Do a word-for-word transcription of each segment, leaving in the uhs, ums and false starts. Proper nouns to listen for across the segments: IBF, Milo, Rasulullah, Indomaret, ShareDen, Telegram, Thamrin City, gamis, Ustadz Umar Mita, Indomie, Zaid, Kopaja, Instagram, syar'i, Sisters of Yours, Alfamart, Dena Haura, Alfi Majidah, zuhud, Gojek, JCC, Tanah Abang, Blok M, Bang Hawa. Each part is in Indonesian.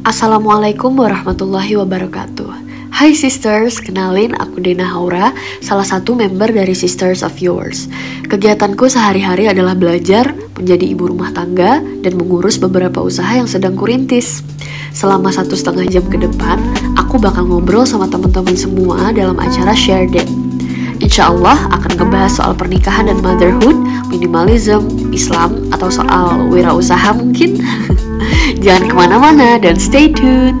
Assalamualaikum warahmatullahi wabarakatuh. Hai sisters, kenalin aku Dena Haura, salah satu member dari Sisters of Yours. Kegiatanku sehari-hari adalah belajar, menjadi ibu rumah tangga, dan mengurus beberapa usaha yang sedang kurintis. Selama satu setengah jam ke depan, aku bakal ngobrol sama teman-teman semua dalam acara ShareDen. Insya Allah akan ngebahas soal pernikahan dan motherhood, minimalism, Islam, atau soal wirausaha mungkin. Jangan kemana-mana dan stay tuned.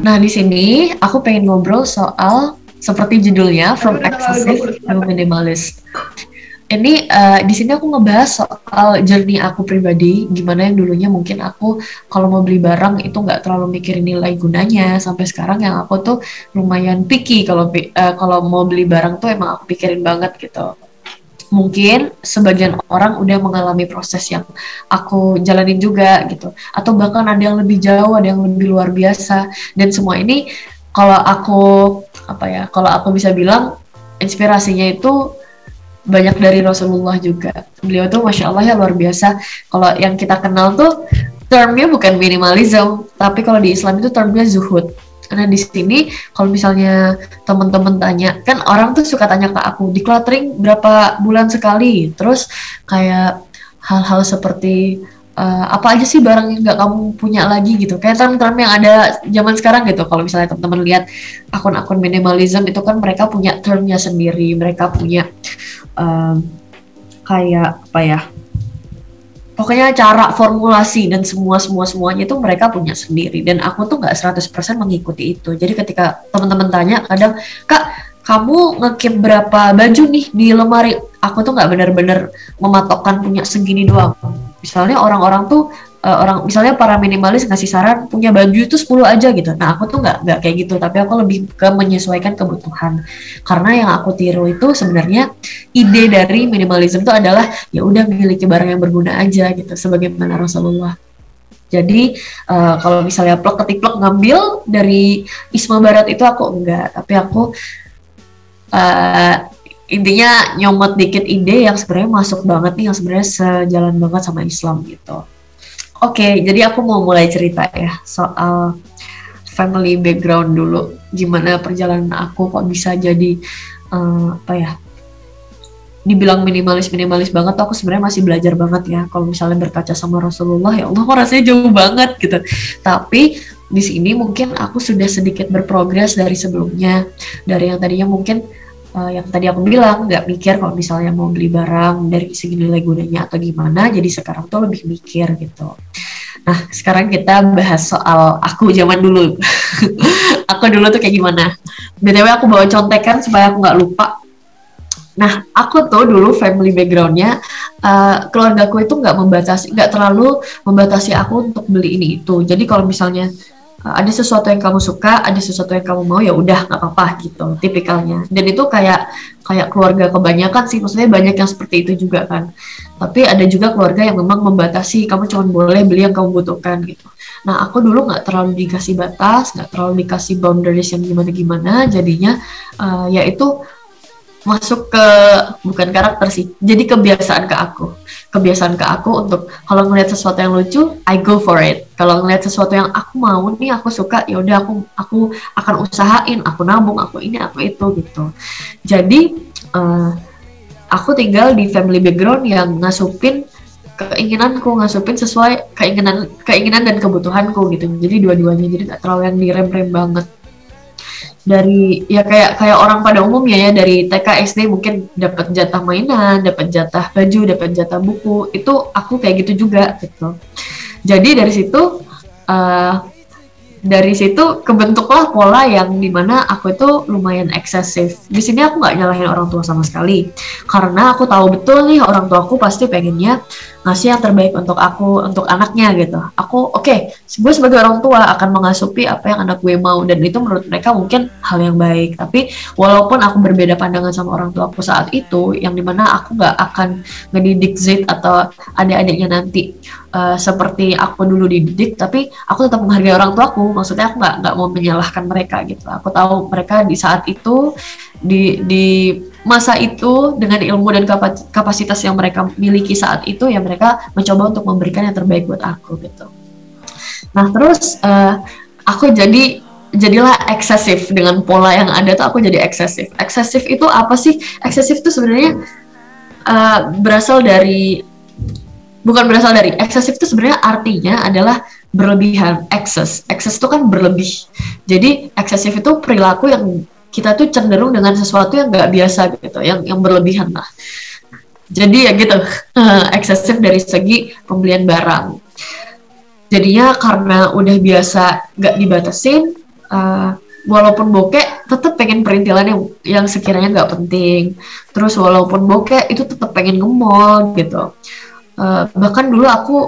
Nah, di sini aku pengen ngobrol soal seperti judulnya From Excessive to Minimalist. Ini uh, di sini aku ngebahas soal journey aku pribadi, gimana yang dulunya mungkin aku kalau mau beli barang itu nggak terlalu mikirin nilai gunanya, sampai sekarang yang aku tuh lumayan picky kalau uh, kalau mau beli barang tuh emang aku pikirin banget gitu. Mungkin sebagian orang udah mengalami proses yang aku jalanin juga gitu, atau bahkan ada yang lebih jauh, ada yang lebih luar biasa, dan semua ini kalau aku apa ya kalau aku bisa bilang inspirasinya itu banyak dari Rasulullah juga. Beliau tuh masya Allah ya luar biasa. Kalau yang kita kenal tuh termnya bukan minimalism, tapi kalau di Islam itu termnya zuhud. Nah di sini kalau misalnya teman-teman tanya, kan orang tuh suka tanya ke aku, decluttering berapa bulan sekali? Terus kayak hal-hal seperti uh, apa aja sih barang yang nggak kamu punya lagi gitu? Kayak term-term yang ada zaman sekarang gitu. Kalau misalnya teman-teman lihat akun-akun minimalism itu kan mereka punya termnya sendiri, mereka punya um, kayak apa ya? Pokoknya cara formulasi dan semua semua semuanya itu mereka punya sendiri, dan aku tuh nggak seratus persen mengikuti itu. Jadi ketika teman-teman tanya kadang, "Kak, kamu nge-keep berapa baju nih di lemari?" Aku tuh nggak benar-benar mematokkan punya segini doang. Misalnya orang-orang tuh uh, orang misalnya para minimalis ngasih saran punya baju itu sepuluh aja gitu. Nah, aku tuh nggak nggak kayak gitu, tapi aku lebih ke menyesuaikan kebutuhan. Karena yang aku tiru itu sebenarnya ide dari minimalisme itu adalah ya udah miliki barang yang berguna aja gitu, sebagaimana Rasulullah. Jadi uh, kalau misalnya plek ketik plek ngambil dari Isma Barat itu aku enggak, tapi aku uh, intinya nyomot dikit ide yang sebenarnya masuk banget nih, yang sebenarnya sejalan banget sama Islam gitu. Oke, okay, jadi aku mau mulai cerita ya soal family background dulu. Gimana perjalanan aku kok bisa jadi uh, apa ya? Dibilang minimalis-minimalis banget, aku sebenarnya masih belajar banget ya. Kalau misalnya berkaca sama Rasulullah, ya Allah kok rasanya jauh banget gitu. Tapi di sini mungkin aku sudah sedikit berprogres dari sebelumnya. Dari yang tadinya mungkin, uh, yang tadi aku bilang, nggak mikir kalau misalnya mau beli barang dari segi nilai gunanya atau gimana, jadi sekarang tuh lebih mikir gitu. Nah, sekarang kita bahas soal aku zaman dulu. Aku dulu tuh kayak gimana. B T W aku bawa contekan supaya aku nggak lupa. Nah, aku tuh dulu family backgroundnya uh, keluargaku itu nggak membatasi, nggak terlalu membatasi aku untuk beli ini itu. Jadi kalau misalnya uh, ada sesuatu yang kamu suka, ada sesuatu yang kamu mau, ya udah nggak apa-apa gitu, tipikalnya. Dan itu kayak kayak keluarga kebanyakan sih, maksudnya banyak yang seperti itu juga kan. Tapi ada juga keluarga yang memang membatasi, kamu cuma boleh beli yang kamu butuhkan gitu. Nah, aku dulu nggak terlalu dikasih batas, nggak terlalu dikasih boundaries yang gimana-gimana, jadinya uh, yaitu masuk ke bukan karakter sih, jadi kebiasaan ke aku kebiasaan ke aku untuk kalau ngelihat sesuatu yang lucu, I go for it. Kalau ngelihat sesuatu yang aku mau nih, aku suka, ya udah aku aku akan usahain, aku nabung, aku ini, aku itu gitu. Jadi uh, aku tinggal di family background yang ngasupin keinginanku, ngasupin sesuai keinginan keinginan dan kebutuhanku gitu. Jadi dua-duanya, jadi gak terlalu yang direm-rem banget. Dari ya kayak kayak orang pada umumnya ya, dari T K S D mungkin dapat jatah mainan, dapat jatah baju, dapat jatah buku, itu aku kayak gitu juga gitu. Jadi dari situ uh, dari situ kebentuklah pola yang dimana aku itu lumayan eksesif. Di sini aku nggak nyalahin orang tua sama sekali, karena aku tahu betul nih orang tuaku pasti pengennya ngasih yang terbaik untuk aku, untuk anaknya gitu. Aku oke, okay, gue sebagai orang tua akan mengasupi apa yang anak gue mau, dan itu menurut mereka mungkin hal yang baik. Tapi walaupun aku berbeda pandangan sama orang tua aku saat itu, yang dimana aku nggak akan ngedidik Zaid atau adik-adiknya nanti uh, seperti aku dulu dididik, tapi aku tetap menghargai orang tuaku. Maksudnya aku nggak nggak mau menyalahkan mereka gitu. Aku tahu mereka di saat itu di di masa itu dengan ilmu dan kapasitas yang mereka miliki saat itu, ya mereka mencoba untuk memberikan yang terbaik buat aku gitu. Nah terus uh, aku jadi jadilah eksesif dengan pola yang ada tuh, aku jadi eksesif. Eksesif itu apa sih? Eksesif itu sebenarnya uh, berasal dari bukan berasal dari eksesif itu sebenarnya artinya adalah berlebihan, excess. Excess itu kan berlebih. Jadi eksesif itu perilaku yang kita tuh cenderung dengan sesuatu yang nggak biasa gitu, yang yang berlebihan lah. Jadi ya gitu, eksesif dari segi pembelian barang. Jadinya karena udah biasa nggak dibatasin, uh, walaupun bokek tetap pengen perintilan yang yang sekiranya nggak penting. Terus walaupun bokek itu tetap pengen nge-mall gitu. Uh, bahkan dulu aku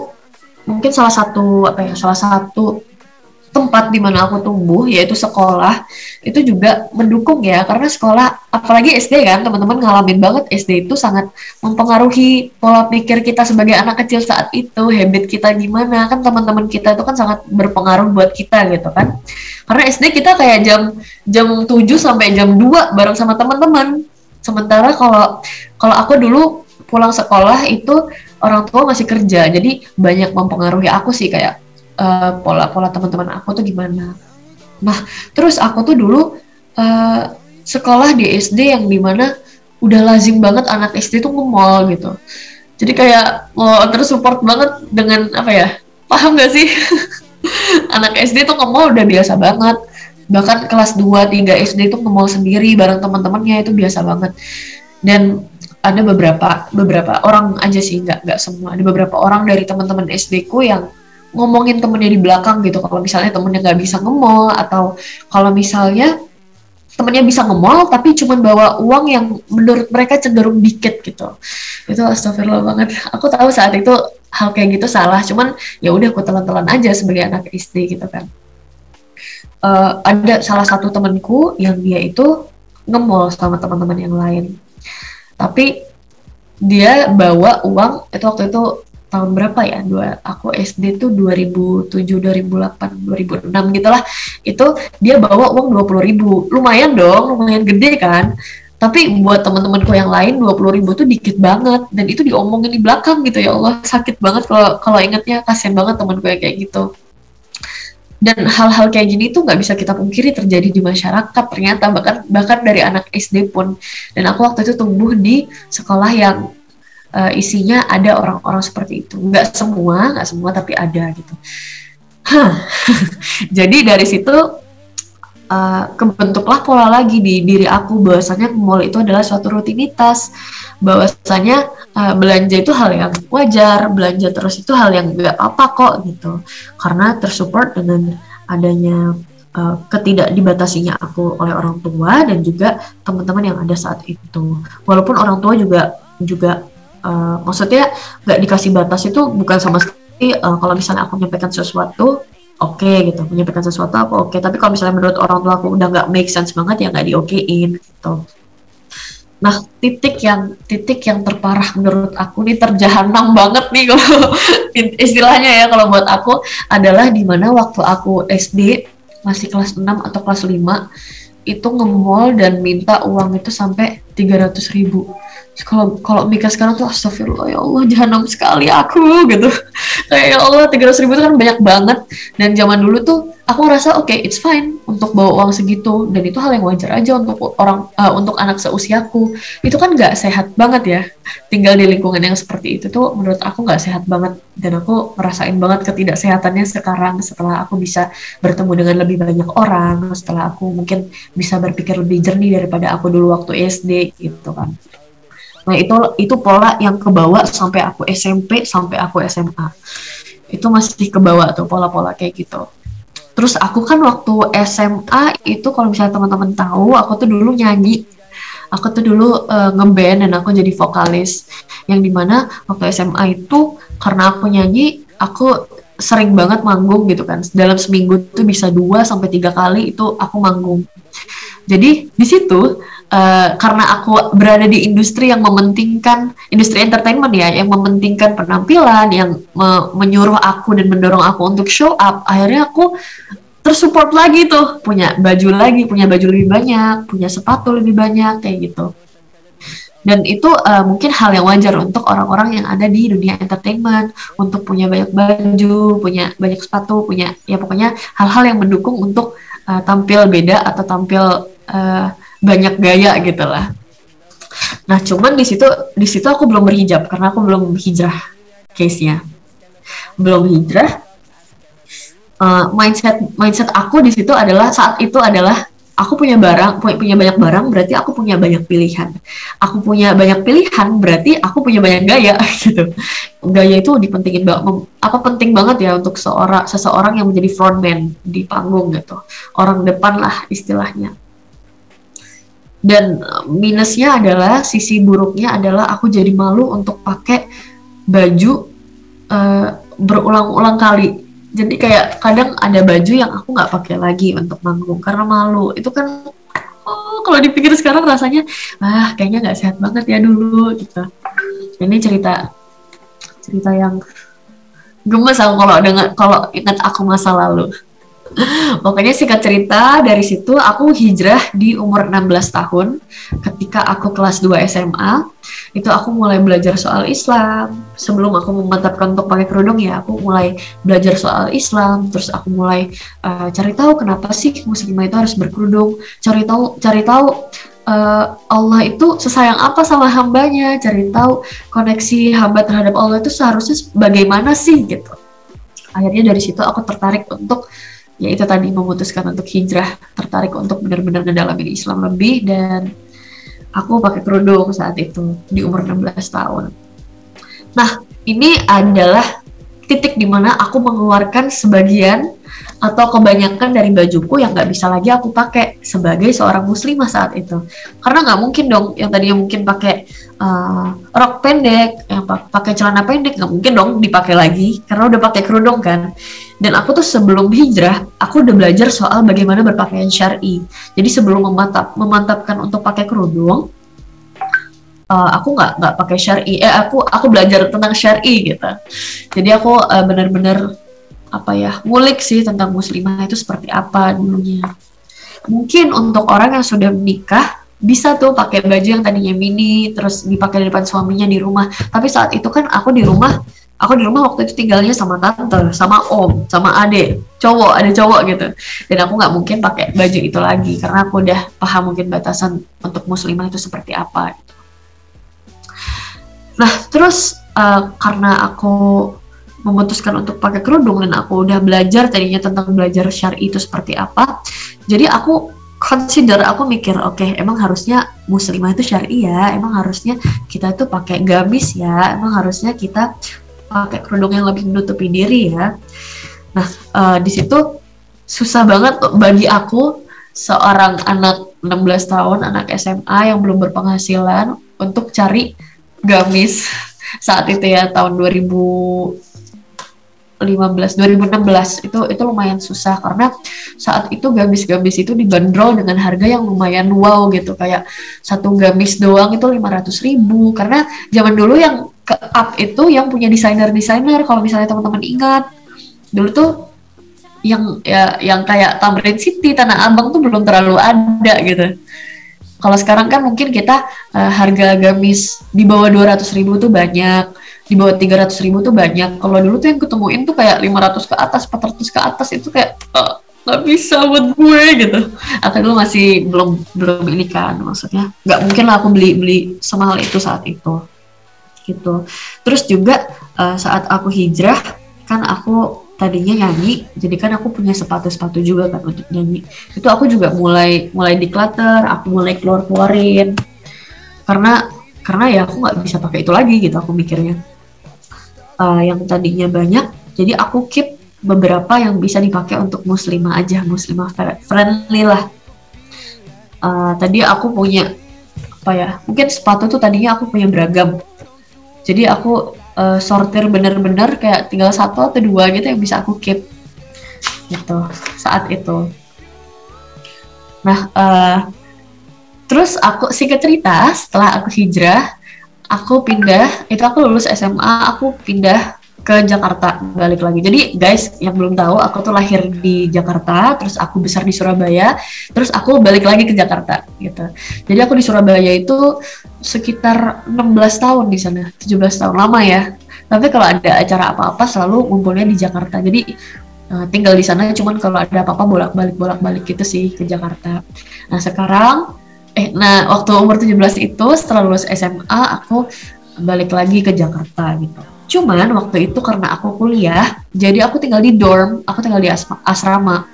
mungkin salah satu apa ya, salah satu tempat di mana aku tumbuh yaitu sekolah itu juga mendukung ya, karena sekolah apalagi S D kan teman-teman ngalamin banget, S D itu sangat mempengaruhi pola pikir kita sebagai anak kecil saat itu, habit kita gimana kan, teman-teman kita itu kan sangat berpengaruh buat kita gitu kan, karena S D kita kayak jam jam tujuh sampai jam dua bareng sama teman-teman, sementara kalau kalau aku dulu pulang sekolah itu orang tua masih kerja, jadi banyak mempengaruhi aku sih kayak Uh, pola-pola teman-teman aku tuh gimana. Nah, terus aku tuh dulu uh, sekolah di S D yang dimana udah lazim banget anak S D tuh nge-mall gitu. Jadi kayak lo tersupport banget dengan apa ya? Paham gak sih? Anak S D tuh nge-mall udah biasa banget. Bahkan kelas dua, tiga S D tuh nge-mall sendiri bareng teman-temannya, itu biasa banget. Dan ada beberapa beberapa orang aja sih, nggak nggak semua. Ada beberapa orang dari teman-teman S D-ku yang ngomongin temennya di belakang gitu, kalau misalnya temennya nggak bisa nge-mall, atau kalau misalnya temennya bisa nge-mall tapi cuma bawa uang yang menurut mereka cenderung dikit gitu. Itu astagfirullah banget. Aku tahu saat itu hal kayak gitu salah, cuman ya udah aku telan-telan aja sebagai anak istri gitu kan. Uh, ada salah satu temanku yang dia itu nge-mall sama teman-teman yang lain, tapi dia bawa uang itu waktu itu tahun berapa ya, dua aku S D tuh dua ribu tujuh, dua ribu delapan, dua ribu enam gitulah, itu dia bawa uang dua puluh ribu, lumayan dong, lumayan gede kan, tapi buat teman-temanku yang lain dua puluh ribu tuh dikit banget, dan itu diomongin di belakang gitu, ya Allah sakit banget kalau kalau ingatnya, kasian banget temanku yang kayak gitu. Dan hal-hal kayak gini tuh nggak bisa kita pungkiri terjadi di masyarakat ternyata, bahkan bahkan dari anak S D pun. Dan aku waktu itu tumbuh di sekolah yang Uh, isinya ada orang-orang seperti itu, nggak semua, nggak semua tapi ada gitu. Hah. Jadi dari situ uh, kebentuklah pola lagi di diri aku, bahwasanya mall itu adalah suatu rutinitas, bahwasanya uh, belanja itu hal yang wajar, belanja terus itu hal yang nggak apa kok gitu, karena tersupport dengan adanya uh, ketidakdibatasinya aku oleh orang tua dan juga teman-teman yang ada saat itu. Walaupun orang tua juga juga Uh, maksudnya nggak dikasih batas itu bukan sama sekali. Uh, kalau misalnya aku menyampaikan sesuatu, oke okay, gitu, menyampaikan sesuatu aku oke. Okay. Tapi kalau misalnya menurut orang tua aku udah nggak make sense banget, ya nggak diokein gitu. Nah titik yang titik yang terparah menurut aku nih, terjahanam banget nih kalau istilahnya ya, kalau buat aku adalah dimana waktu aku S D masih kelas enam atau kelas lima itu nge-mall dan minta uang itu sampai tiga ratus ribu. Kalau kalau mikir sekarang tuh astagfirullah, ya Allah jahanam sekali aku gitu. Kayak ya Allah tiga ratus ribu itu kan banyak banget, dan zaman dulu tuh aku ngerasa oke okay, it's fine untuk bawa uang segitu, dan itu hal yang wajar aja untuk orang uh, untuk anak seusiaku. Itu kan nggak sehat banget ya, tinggal di lingkungan yang seperti itu tuh menurut aku nggak sehat banget, dan aku ngerasain banget ketidaksehatannya sekarang setelah aku bisa bertemu dengan lebih banyak orang, setelah aku mungkin bisa berpikir lebih jernih daripada aku dulu waktu S D gitu kan. Nah itu itu pola yang kebawa sampai aku S M P, sampai aku S M A itu masih kebawa tuh pola-pola kayak gitu. Terus aku kan waktu S M A itu kalau misalnya teman-teman tahu, aku tuh dulu nyanyi, aku tuh dulu uh, ngeband, dan aku jadi vokalis, yang dimana waktu S M A itu karena aku nyanyi aku sering banget manggung gitu kan, dalam seminggu tuh bisa dua sampai tiga kali itu aku manggung. Jadi di situ uh, karena aku berada di industri yang mementingkan industri entertainment ya, yang mementingkan penampilan, yang me menyuruh aku dan mendorong aku untuk show up, akhirnya aku tersupport lagi tuh, punya baju lagi, punya baju lebih banyak, punya sepatu lebih banyak, kayak gitu. Dan itu uh, mungkin hal yang wajar untuk orang-orang yang ada di dunia entertainment, untuk punya banyak baju, punya banyak sepatu, punya ya pokoknya hal-hal yang mendukung untuk uh, tampil beda atau tampil uh, banyak gaya gitu lah. Nah cuman di situ di situ aku belum berhijab karena aku belum hijrah case-nya. Belum hijrah. Uh, mindset mindset aku di situ adalah saat itu adalah aku punya barang punya banyak barang berarti aku punya banyak pilihan aku punya banyak pilihan berarti aku punya banyak gaya gitu. Gaya itu dipentingin banget, apa penting banget ya untuk seorang seseorang yang menjadi frontman di panggung gitu, orang depan lah istilahnya. Dan minusnya adalah sisi buruknya adalah aku jadi malu untuk pakai baju uh, berulang-ulang kali. Jadi kayak kadang ada baju yang aku nggak pakai lagi untuk manggung karena malu. Itu kan oh, kalau dipikir sekarang rasanya ah kayaknya nggak sehat banget ya dulu gitu. Ini cerita cerita yang gemes aku kalau dengar, kalau ingat aku masa lalu. Pokoknya singkat cerita dari situ aku hijrah di umur enam belas tahun. Ketika aku kelas dua S M A, itu aku mulai belajar soal Islam. Sebelum aku memantapkan untuk pakai kerudung ya, aku mulai belajar soal Islam. Terus aku mulai uh, cari tahu kenapa sih muslimah itu harus berkerudung, cari tahu cari tahu uh, Allah itu sesayang apa sama hambanya, cari tahu koneksi hamba terhadap Allah itu seharusnya bagaimana sih gitu. Akhirnya dari situ aku tertarik untuk ya itu tadi, memutuskan untuk hijrah, tertarik untuk benar-benar mendalami Islam lebih, dan aku pakai kerudung saat itu di umur enam belas tahun. Nah, ini adalah titik dimana aku mengeluarkan sebagian atau kebanyakan dari bajuku yang nggak bisa lagi aku pakai sebagai seorang muslimah saat itu, karena nggak mungkin dong yang tadinya mungkin pakai uh, rok pendek, yang pakai celana pendek nggak mungkin dong dipakai lagi karena udah pakai kerudung kan. Dan aku tuh sebelum hijrah, aku udah belajar soal bagaimana berpakaian syar'i. Jadi sebelum memantap, memantapkan untuk pakai kerudung, uh, aku nggak nggak pakai syar'i. Eh aku aku belajar tentang syar'i gitu. Jadi aku uh, benar-benar apa ya, ngulik sih tentang muslimah itu seperti apa dulunya. Mungkin untuk orang yang sudah menikah, bisa tuh pakai baju yang tadinya mini, terus dipakai di depan suaminya di rumah. Tapi saat itu kan aku di rumah. Aku di rumah waktu itu tinggalnya sama tante, sama om, sama adek, cowok, ada cowok gitu. Dan aku nggak mungkin pakai baju itu lagi karena aku udah paham mungkin batasan untuk muslimah itu seperti apa. Nah terus uh, karena aku memutuskan untuk pakai kerudung dan aku udah belajar tadinya tentang belajar syar'i itu seperti apa, jadi aku consider, aku mikir, oke, okay, emang harusnya muslimah itu syar'i ya, emang harusnya kita itu pakai gamis ya, emang harusnya kita pakai kerudung yang lebih menutupi diri ya. Nah uh, di situ susah banget bagi aku seorang anak enam belas tahun, anak S M A yang belum berpenghasilan untuk cari gamis saat itu ya, tahun dua ribu lima belas dua ribu enam belas itu itu lumayan susah karena saat itu gamis-gamis itu dibanderol dengan harga yang lumayan wow gitu, kayak satu gamis doang itu lima ratus ribu karena zaman dulu yang ke up itu yang punya desainer-desainer, kalau misalnya teman-teman ingat dulu tuh yang ya, yang kayak Thamrin City, Tanah Abang tuh belum terlalu ada gitu. Kalau sekarang kan mungkin kita uh, harga gamis di bawah dua ratus ribu tuh banyak, di bawah tiga ratus ribu tuh banyak. Kalau dulu tuh yang ketemuin tuh kayak lima ratus ke atas, empat ratus ke atas, itu kayak uh, nggak bisa buat gue gitu. Atau dulu masih belum belum ini kan, maksudnya nggak mungkin lah aku beli beli semahal itu saat itu gitu. Terus juga uh, saat aku hijrah kan aku tadinya nyanyi, jadi kan aku punya sepatu-sepatu juga kan untuk nyanyi. Itu aku juga mulai mulai declutter, aku mulai keluar-keluarin karena karena ya aku nggak bisa pakai itu lagi gitu, aku mikirnya. Uh, yang tadinya banyak, jadi aku keep beberapa yang bisa dipakai untuk muslimah aja, muslimah friendly lah. Uh, tadi aku punya apa ya, mungkin sepatu tuh tadinya aku punya beragam. Jadi aku uh, sortir bener-bener kayak tinggal satu atau dua gitu yang bisa aku keep gitu saat itu. Nah uh, terus aku singkat cerita setelah aku hijrah, aku pindah, itu aku lulus S M A, aku pindah ke Jakarta, balik lagi. Jadi guys yang belum tahu, aku tuh lahir di Jakarta, terus aku besar di Surabaya, terus aku balik lagi ke Jakarta gitu. Jadi aku di Surabaya itu sekitar enam belas tahun di sana, tujuh belas tahun, lama ya. Tapi kalau ada acara apa-apa selalu ngumpulnya di Jakarta. Jadi uh, tinggal di sana, cuman kalau ada apa-apa bolak-balik bolak-balik gitu sih ke Jakarta. Nah, sekarang eh nah waktu umur tujuh belas itu setelah lulus S M A aku balik lagi ke Jakarta gitu. Cuman waktu itu karena aku kuliah, jadi aku tinggal di dorm, aku tinggal di asrama.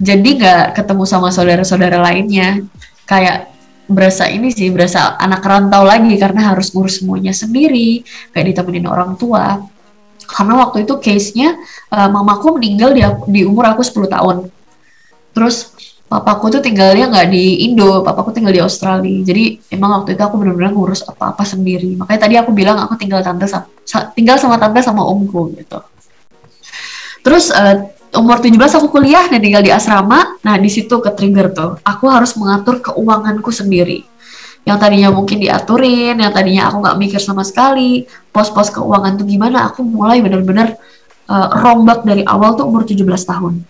Jadi gak ketemu sama saudara-saudara lainnya. Kayak berasa ini sih, berasa anak rantau lagi karena harus ngurus semuanya sendiri, kayak ditemenin orang tua. Karena waktu itu case-nya, uh, mamaku meninggal di, di umur aku sepuluh tahun. Terus papaku tuh tinggalnya nggak di Indo, papaku tinggal di Australia. Jadi emang waktu itu aku benar-benar ngurus apa-apa sendiri. Makanya tadi aku bilang aku tinggal tante, tinggal sama tante sama omku gitu. Terus uh, umur tujuh belas aku kuliah dan tinggal di asrama. Nah di situ ke trigger tuh, aku harus mengatur keuanganku sendiri. Yang tadinya mungkin diaturin, yang tadinya aku nggak mikir sama sekali, pos-pos keuangan tuh gimana. Aku mulai benar-benar uh, rombak dari awal tuh umur tujuh belas tahun.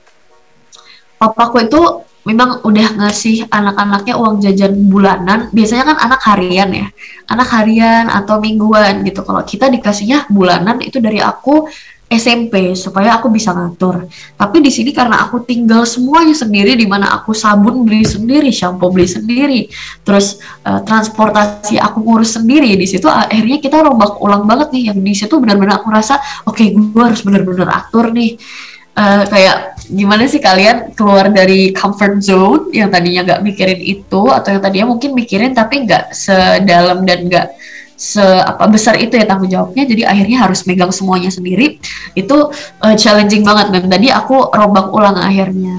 Papaku itu memang udah ngasih anak-anaknya uang jajan bulanan. Biasanya kan anak harian ya, anak harian atau mingguan gitu. Kalau kita dikasihnya bulanan itu dari aku S M P, supaya aku bisa ngatur. Tapi di sini karena aku tinggal semuanya sendiri, dimana aku sabun beli sendiri, shampoo beli sendiri, terus uh, transportasi aku ngurus sendiri. Di situ akhirnya kita rombak ulang banget nih. Yang di situ benar-benar aku rasa oke, okay, gue harus benar-benar atur nih. Uh, kayak gimana sih kalian keluar dari comfort zone yang tadinya nggak mikirin itu, atau yang tadinya mungkin mikirin tapi nggak sedalam dan nggak se apa besar itu ya tanggung jawabnya. Jadi akhirnya harus megang semuanya sendiri. Itu uh, challenging banget. Dan tadi aku rombak ulang akhirnya.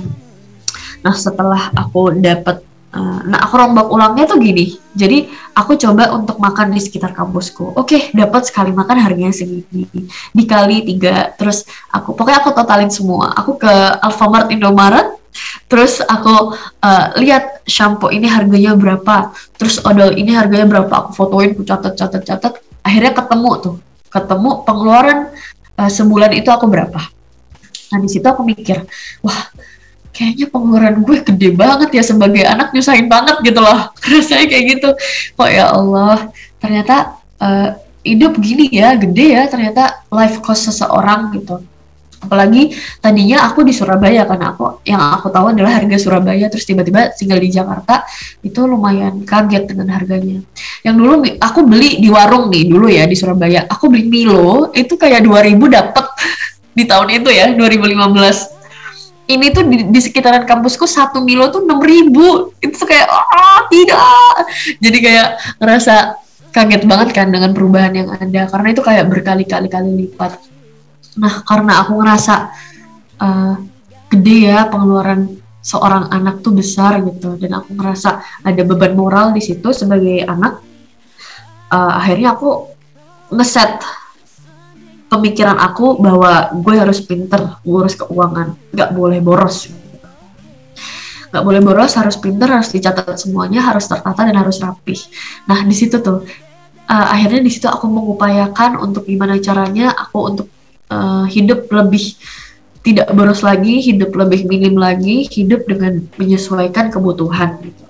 Nah setelah aku dapet uh, nah aku rombak ulangnya tuh gini. Jadi aku coba untuk makan di sekitar kampusku. Oke, dapat sekali makan harganya segini, dikali tiga. Terus aku pokoknya aku totalin semua. Aku ke Alfamart, Indomaret. Terus aku uh, lihat shampoo ini harganya berapa. Terus odol ini harganya berapa. Aku fotoin, aku catat, catat, catat. Akhirnya ketemu tuh, ketemu pengeluaran uh, sebulan itu aku berapa. Nah di situ aku mikir, wah, kayaknya pengeluaran gue gede banget ya, sebagai anak nyusahin banget gitu loh. Rasanya kayak gitu. Oh ya Allah, ternyata uh, hidup gini ya, gede ya ternyata life cost seseorang gitu. Apalagi tadinya aku di Surabaya, karena aku yang aku tahu adalah harga Surabaya, terus tiba-tiba tinggal di Jakarta, itu lumayan kaget dengan harganya. Yang dulu aku beli di warung nih dulu ya di Surabaya, aku beli Milo itu kayak dua ribu dapet di tahun itu ya dua ribu lima belas. Ini tuh di, di sekitaran kampusku satu Milo tuh enam ribu. Itu tuh kayak oh tidak. Jadi kayak ngerasa kaget banget kan dengan perubahan yang ada, karena itu kayak berkali-kali kali lipat. Nah karena aku ngerasa uh, gede ya pengeluaran seorang anak tuh besar gitu, dan aku ngerasa ada beban moral di situ sebagai anak. Uh, akhirnya aku ngeset pemikiran aku bahwa gue harus pinter ngurus keuangan, nggak boleh boros, nggak boleh boros, harus pinter, harus dicatat semuanya, harus tertata dan harus rapih. Nah di situ tuh uh, akhirnya di situ aku mengupayakan untuk gimana caranya aku untuk uh, hidup lebih tidak boros lagi, hidup lebih minim lagi, hidup dengan menyesuaikan kebutuhan. Gitu.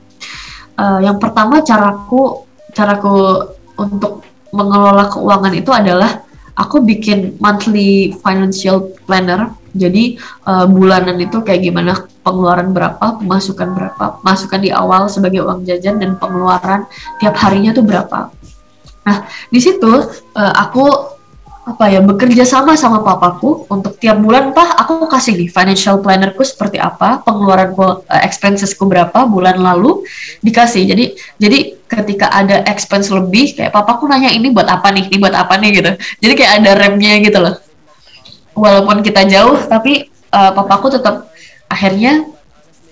Uh, yang pertama caraku caraku untuk mengelola keuangan itu adalah aku bikin monthly financial planner. Jadi uh, bulanan itu kayak gimana, pengeluaran berapa, pemasukan berapa, pemasukan di awal sebagai uang jajan, dan pengeluaran tiap harinya tuh berapa. Nah di situ uh, aku apa ya bekerja sama sama papaku untuk tiap bulan, Pak aku kasih nih financial plannerku seperti apa, pengeluaran uh, expensesku berapa bulan lalu dikasih. Jadi jadi ketika ada expense lebih, kayak papaku nanya ini buat apa nih, ini buat apa nih gitu. Jadi kayak ada remnya gitu loh. Walaupun kita jauh, tapi uh, papaku tetap akhirnya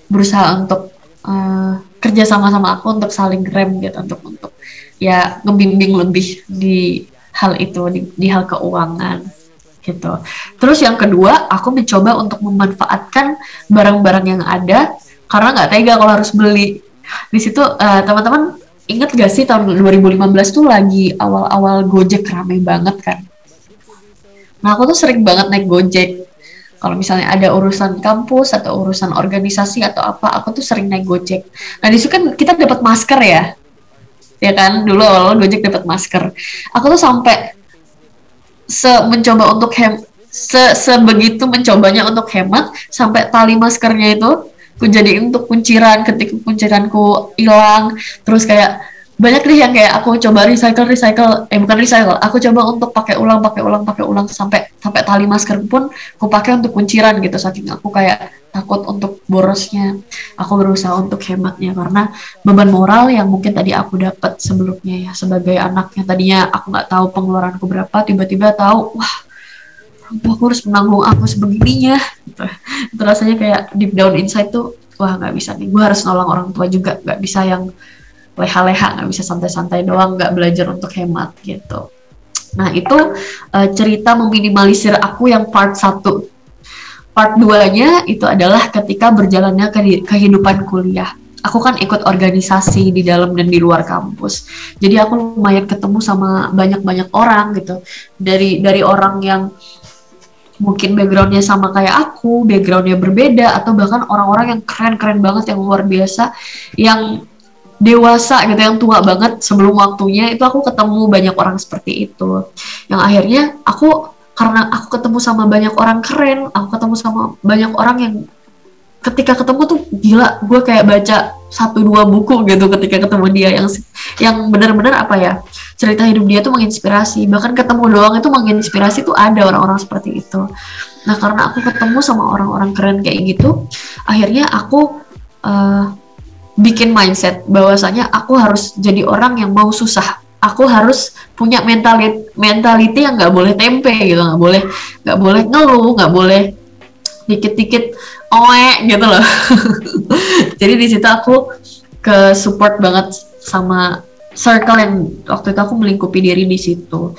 berusaha untuk uh, kerja sama-sama aku untuk saling rem gitu, untuk untuk ya ngebimbing lebih di hal itu, di, di hal keuangan gitu. Terus yang kedua, aku mencoba untuk memanfaatkan barang-barang yang ada, karena nggak tega kalau harus beli. Di situ uh, teman-teman ingat gak sih tahun dua ribu lima belas tuh lagi awal-awal Gojek rame banget kan? Nah, aku tuh sering banget naik Gojek. Kalau misalnya ada urusan kampus atau urusan organisasi atau apa, aku tuh sering naik Gojek. Nah, di situ kan kita dapat masker ya. Ya kan? Dulu awal-awal Gojek dapat masker. Aku tuh sampai se mencoba untuk hem se sebegitu mencobanya untuk hemat, sampai tali maskernya itu ku jadiin untuk kunciran, ketika kunciranku hilang, terus kayak banyak deh yang kayak aku coba recycle recycle eh bukan recycle aku coba untuk pakai ulang pakai ulang pakai ulang sampai sampai tali masker pun aku pakai untuk kunciran gitu, saking aku kayak takut untuk borosnya. Aku berusaha untuk hematnya karena beban moral yang mungkin tadi aku dapat sebelumnya ya, sebagai anak yang tadinya aku nggak tahu pengeluaranku berapa, tiba-tiba tahu wah aku harus menanggung aku sebegininya gitu. Itu rasanya kayak deep down inside tuh wah nggak bisa nih, gue harus nolong orang tua juga, nggak bisa yang leha-leha, nggak bisa santai-santai doang, nggak belajar untuk hemat gitu. Nah itu uh, cerita meminimalisir aku yang part satu. Part dua-nya itu adalah ketika berjalannya ke kehidupan kuliah. Aku kan ikut organisasi di dalam dan di luar kampus. Jadi aku lumayan ketemu sama banyak-banyak orang gitu. Dari dari orang yang mungkin backgroundnya sama kayak aku, backgroundnya berbeda, atau bahkan orang-orang yang keren-keren banget, yang luar biasa, yang dewasa gitu, yang tua banget sebelum waktunya. Itu aku ketemu banyak orang seperti itu, yang akhirnya aku, karena aku ketemu sama banyak orang keren, aku ketemu sama banyak orang yang ketika ketemu tuh gila, gue kayak baca satu dua buku gitu ketika ketemu dia, yang yang benar-benar apa ya, cerita hidup dia tuh menginspirasi, bahkan ketemu doang itu menginspirasi tuh ada orang-orang seperti itu. Nah karena aku ketemu sama orang-orang keren kayak gitu, akhirnya aku uh, bikin mindset bahwasanya aku harus jadi orang yang mau susah. Aku harus punya mentality mentality yang nggak boleh tempe gitu, nggak boleh nggak boleh ngeluh, nggak boleh dikit-dikit oe gitu loh. Jadi di situ aku ke support banget sama circle yang waktu itu aku melingkupi diri di situ.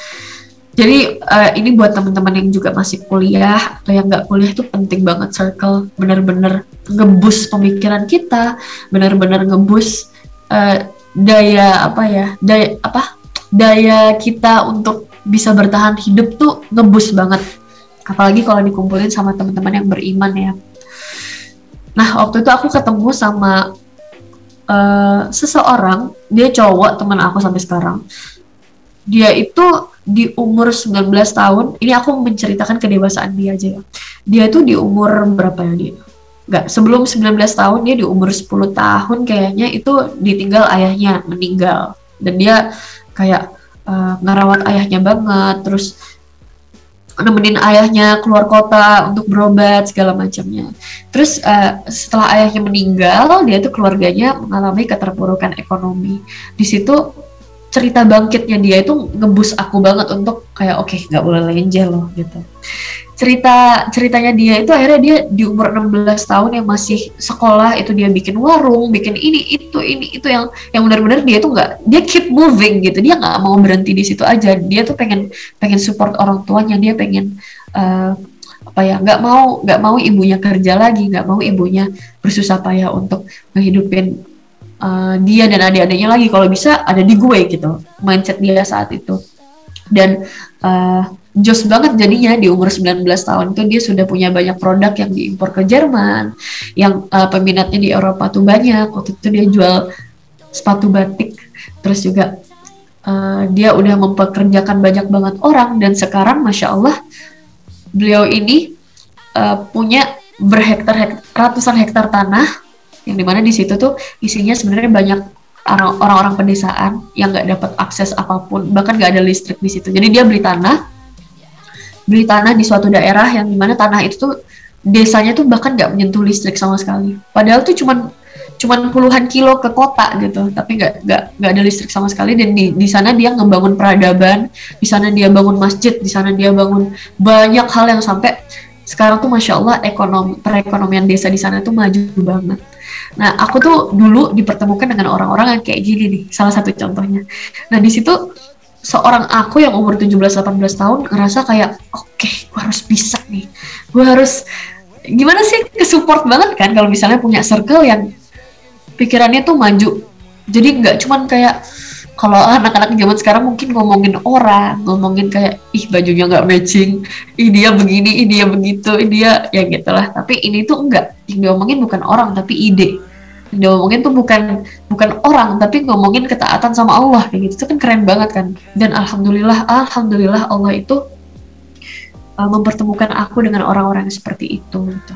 Jadi uh, ini buat teman-teman yang juga masih kuliah atau yang nggak kuliah, itu penting banget circle, bener-bener ngebus pemikiran kita, bener-bener ngebus uh, daya apa ya, daya apa daya kita untuk bisa bertahan hidup tuh ngebus banget. Apalagi kalau dikumpulin sama teman-teman yang beriman ya. Nah waktu itu aku ketemu sama uh, seseorang, dia cowok, teman aku sampai sekarang. Dia itu di umur sembilan belas tahun, ini aku menceritakan kedewasaan dia aja ya. Dia itu di umur berapa ya dia? Enggak, sebelum sembilan belas tahun dia di umur sepuluh tahun kayaknya itu ditinggal ayahnya, meninggal. Dan dia kayak uh, ngerawat ayahnya banget, terus nemenin ayahnya keluar kota untuk berobat segala macamnya. Terus uh, setelah ayahnya meninggal, dia tuh keluarganya mengalami keterpurukan ekonomi. Di situ cerita bangkitnya dia itu ngebus aku banget untuk kayak oke, okay, nggak boleh lenje loh gitu. Cerita ceritanya dia itu akhirnya dia di umur enam belas tahun yang masih sekolah itu dia bikin warung, bikin ini itu ini itu yang yang benar-benar dia itu nggak, dia keep moving gitu, dia nggak mau berhenti di situ aja. Dia tuh pengen pengen support orang tuanya, dia pengen uh, apa ya, nggak mau nggak mau ibunya kerja lagi, nggak mau ibunya bersusah payah untuk menghidupin Uh, dia dan adik-adiknya lagi, kalau bisa ada di gue gitu, mindset dia saat itu. Dan uh, jos banget jadinya di umur sembilan belas tahun itu dia sudah punya banyak produk yang diimpor ke Jerman, yang uh, peminatnya di Eropa tuh banyak. Waktu itu dia jual sepatu batik, terus juga uh, dia udah mempekerjakan banyak banget orang, dan sekarang Masya Allah beliau ini uh, punya berhektar-hektar, ratusan hektar tanah, yang dimana di situ tuh isinya sebenarnya banyak orang-orang pedesaan yang nggak dapat akses apapun, bahkan nggak ada listrik di situ. Jadi dia beli tanah, beli tanah di suatu daerah yang dimana tanah itu tuh desanya tuh bahkan nggak menyentuh listrik sama sekali. Padahal tuh cuman cuman puluhan kilo ke kota gitu, tapi nggak nggak nggak ada listrik sama sekali. Dan di di sana dia ngebangun peradaban, di sana dia bangun masjid, di sana dia bangun banyak hal yang sampai sekarang tuh Masya Allah ekonomi, perekonomian desa di sana tuh maju banget. Nah aku tuh dulu dipertemukan dengan orang-orang yang kayak gini nih, salah satu contohnya. Nah di situ seorang aku yang umur tujuh belas delapan belas tahun ngerasa kayak oke, okay, gue harus bisa nih, gue harus gimana sih, support banget kan kalau misalnya punya circle yang pikirannya tuh maju. Jadi nggak cuman kayak Kalau anak-anak zaman sekarang mungkin ngomongin orang, ngomongin kayak ih bajunya nggak matching, ih dia begini, ih dia begitu, ih dia ya gitulah. Tapi ini tuh enggak, yang diomongin bukan orang tapi ide. Yang diomongin tuh bukan bukan orang tapi ngomongin ketaatan sama Allah kayak gitu. Itu kan keren banget kan. Dan alhamdulillah, alhamdulillah Allah itu uh, mempertemukan aku dengan orang-orang seperti itu. Gitu.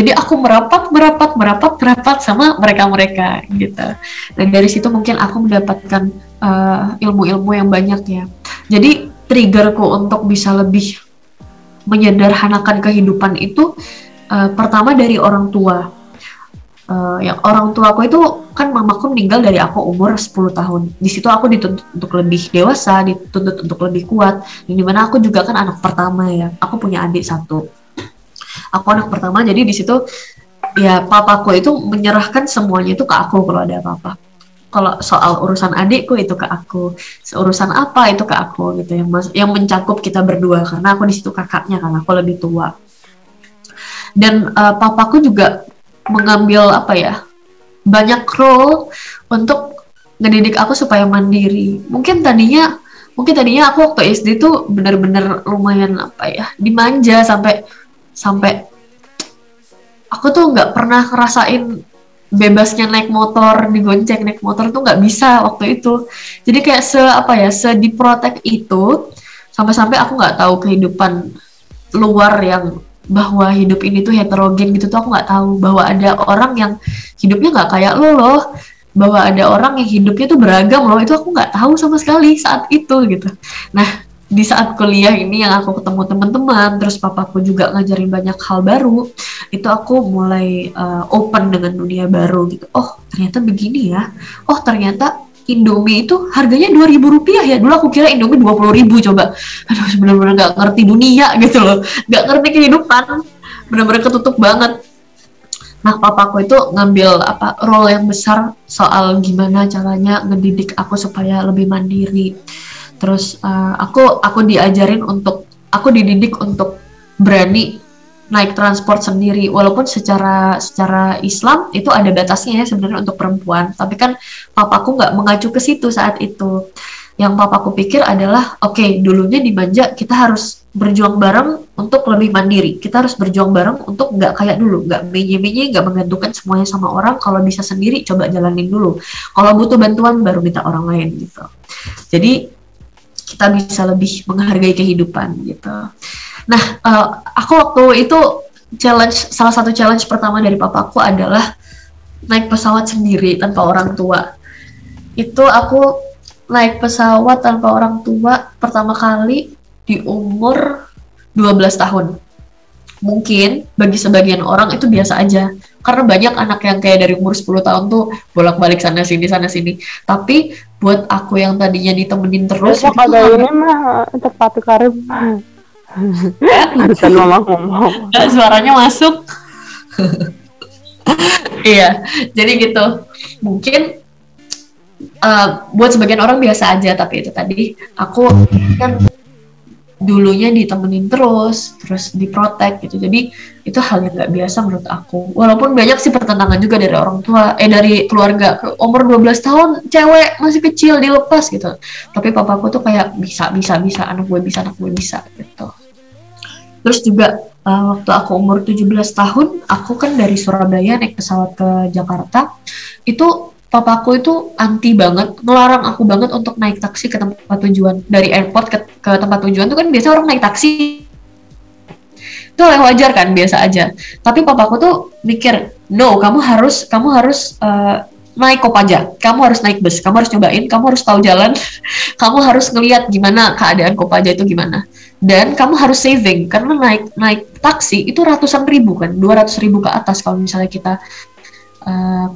Jadi aku merapat, merapat, merapat, merapat sama mereka-mereka gitu. Dan dari situ mungkin aku mendapatkan Uh, ilmu-ilmu yang banyak ya. Jadi triggerku untuk bisa lebih menyederhanakan kehidupan itu uh, pertama dari orang tua. Uh, yang orang tua aku itu kan mamaku meninggal dari aku umur sepuluh tahun. Di situ aku dituntut untuk lebih dewasa, dituntut untuk lebih kuat. Yang dimana aku juga kan anak pertama ya. Aku punya adik satu. Aku anak pertama, jadi di situ ya papaku itu menyerahkan semuanya itu ke aku kalau ada apa-apa. Kalau soal urusan adikku itu ke aku, urusan apa itu ke aku gitu yang mas, yang mencakup kita berdua karena aku di situ kakaknya kan, aku lebih tua. Dan uh, papaku juga mengambil apa ya banyak role untuk ngedidik aku supaya mandiri. Mungkin tadinya, mungkin tadinya aku waktu S D tuh bener-bener lumayan apa ya dimanja sampai sampai aku tuh nggak pernah ngerasain bebasnya naik motor, digonceng naik motor tuh nggak bisa waktu itu. Jadi kayak se apa ya, se diprotek itu sampai-sampai aku nggak tahu kehidupan luar yang bahwa hidup ini tuh heterogen gitu tuh aku nggak tahu, bahwa ada orang yang hidupnya nggak kayak lo loh, bahwa ada orang yang hidupnya tuh beragam loh, itu aku nggak tahu sama sekali saat itu gitu. Nah di saat kuliah ini yang aku ketemu teman-teman, terus papaku juga ngajarin banyak hal baru, itu aku mulai uh, open dengan dunia baru gitu. Oh ternyata begini ya, oh ternyata Indomie itu harganya dua ribu rupiah ya, dulu aku kira Indomie dua puluh ribu. Coba aduh bener-bener gak ngerti dunia gitu loh, gak ngerti kehidupan, bener-bener ketutup banget. Nah papaku itu ngambil apa role yang besar soal gimana caranya ngedidik aku supaya lebih mandiri. Terus uh, aku aku diajarin untuk, aku dididik untuk berani naik transport sendiri, walaupun secara secara Islam itu ada batasnya ya sebenarnya untuk perempuan, tapi kan papaku nggak mengacu ke situ saat itu. Yang papaku pikir adalah oke okay, dulunya dimanja, kita harus berjuang bareng untuk lebih mandiri, kita harus berjuang bareng untuk nggak kayak dulu, nggak menye-menye, nggak menggantungkan semuanya sama orang. Kalau bisa sendiri coba jalanin dulu, kalau butuh bantuan baru minta orang lain gitu. Jadi kita bisa lebih menghargai kehidupan gitu. Nah, uh, aku waktu itu challenge, salah satu challenge pertama dari papaku adalah naik pesawat sendiri tanpa orang tua. Itu aku naik pesawat tanpa orang tua pertama kali di umur dua belas tahun. Mungkin bagi sebagian orang itu biasa aja, karena banyak anak yang kayak dari umur sepuluh tahun tuh bolak-balik sana sini sana sini. Tapi buat aku yang tadinya ditemenin terus, besok ada kan ini mah untuk Patu Karim. Bukan mama ngomong. Nah, suaranya masuk. Iya, jadi gitu. Mungkin uh, buat sebagian orang biasa aja, tapi itu tadi aku kan dulunya ditemenin terus, terus diprotek gitu. Jadi itu hal yang gak biasa menurut aku. Walaupun banyak sih pertentangan juga dari orang tua, eh dari keluarga. Umur dua belas tahun, cewek masih kecil dilepas gitu. Tapi papaku tuh kayak bisa, bisa, bisa, anak gue bisa, anak gue bisa gitu. Terus juga uh, waktu aku umur tujuh belas tahun, aku kan dari Surabaya naik pesawat ke Jakarta. Itu papaku itu anti banget, ngelarang aku banget untuk naik taksi ke tempat tujuan. Dari airport ke, ke tempat tujuan tuh kan biasa orang naik taksi, itu oleh wajar kan, biasa aja. Tapi papaku tuh mikir, no, kamu harus, kamu harus uh, naik Kopaja, kamu harus naik bus, kamu harus nyobain, kamu harus tahu jalan, kamu harus ngelihat gimana keadaan Kopaja itu gimana. Dan kamu harus saving, karena naik naik taksi itu ratusan ribu kan, dua ratus ribu ke atas kalau misalnya kita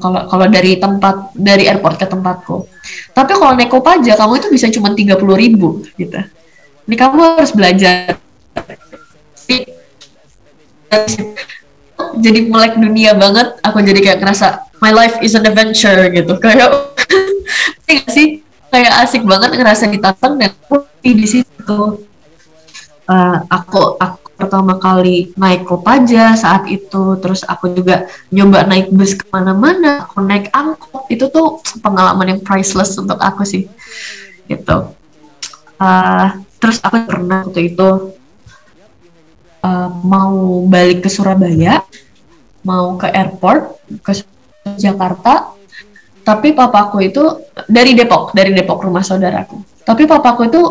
kalau uh, kalau dari tempat, dari airport ke tempatku. Tapi kalau naik Kopaja kamu itu bisa cuma tiga puluh ribu gitu. Ini kamu harus belajar. Jadi melek dunia banget. Aku jadi kayak ngerasa my life is an adventure gitu. Kayak sih kayak asik banget ngerasa ditantang dan aku di situ. Uh, aku aku pertama kali naik Kopaja saat itu, terus aku juga nyoba naik bus kemana-mana, aku naik angkot, itu tuh pengalaman yang priceless untuk aku sih, gitu. Uh, terus aku pernah waktu itu uh, mau balik ke Surabaya, mau ke airport, ke Jakarta, tapi papaku itu dari Depok, dari Depok rumah saudaraku. Tapi papaku itu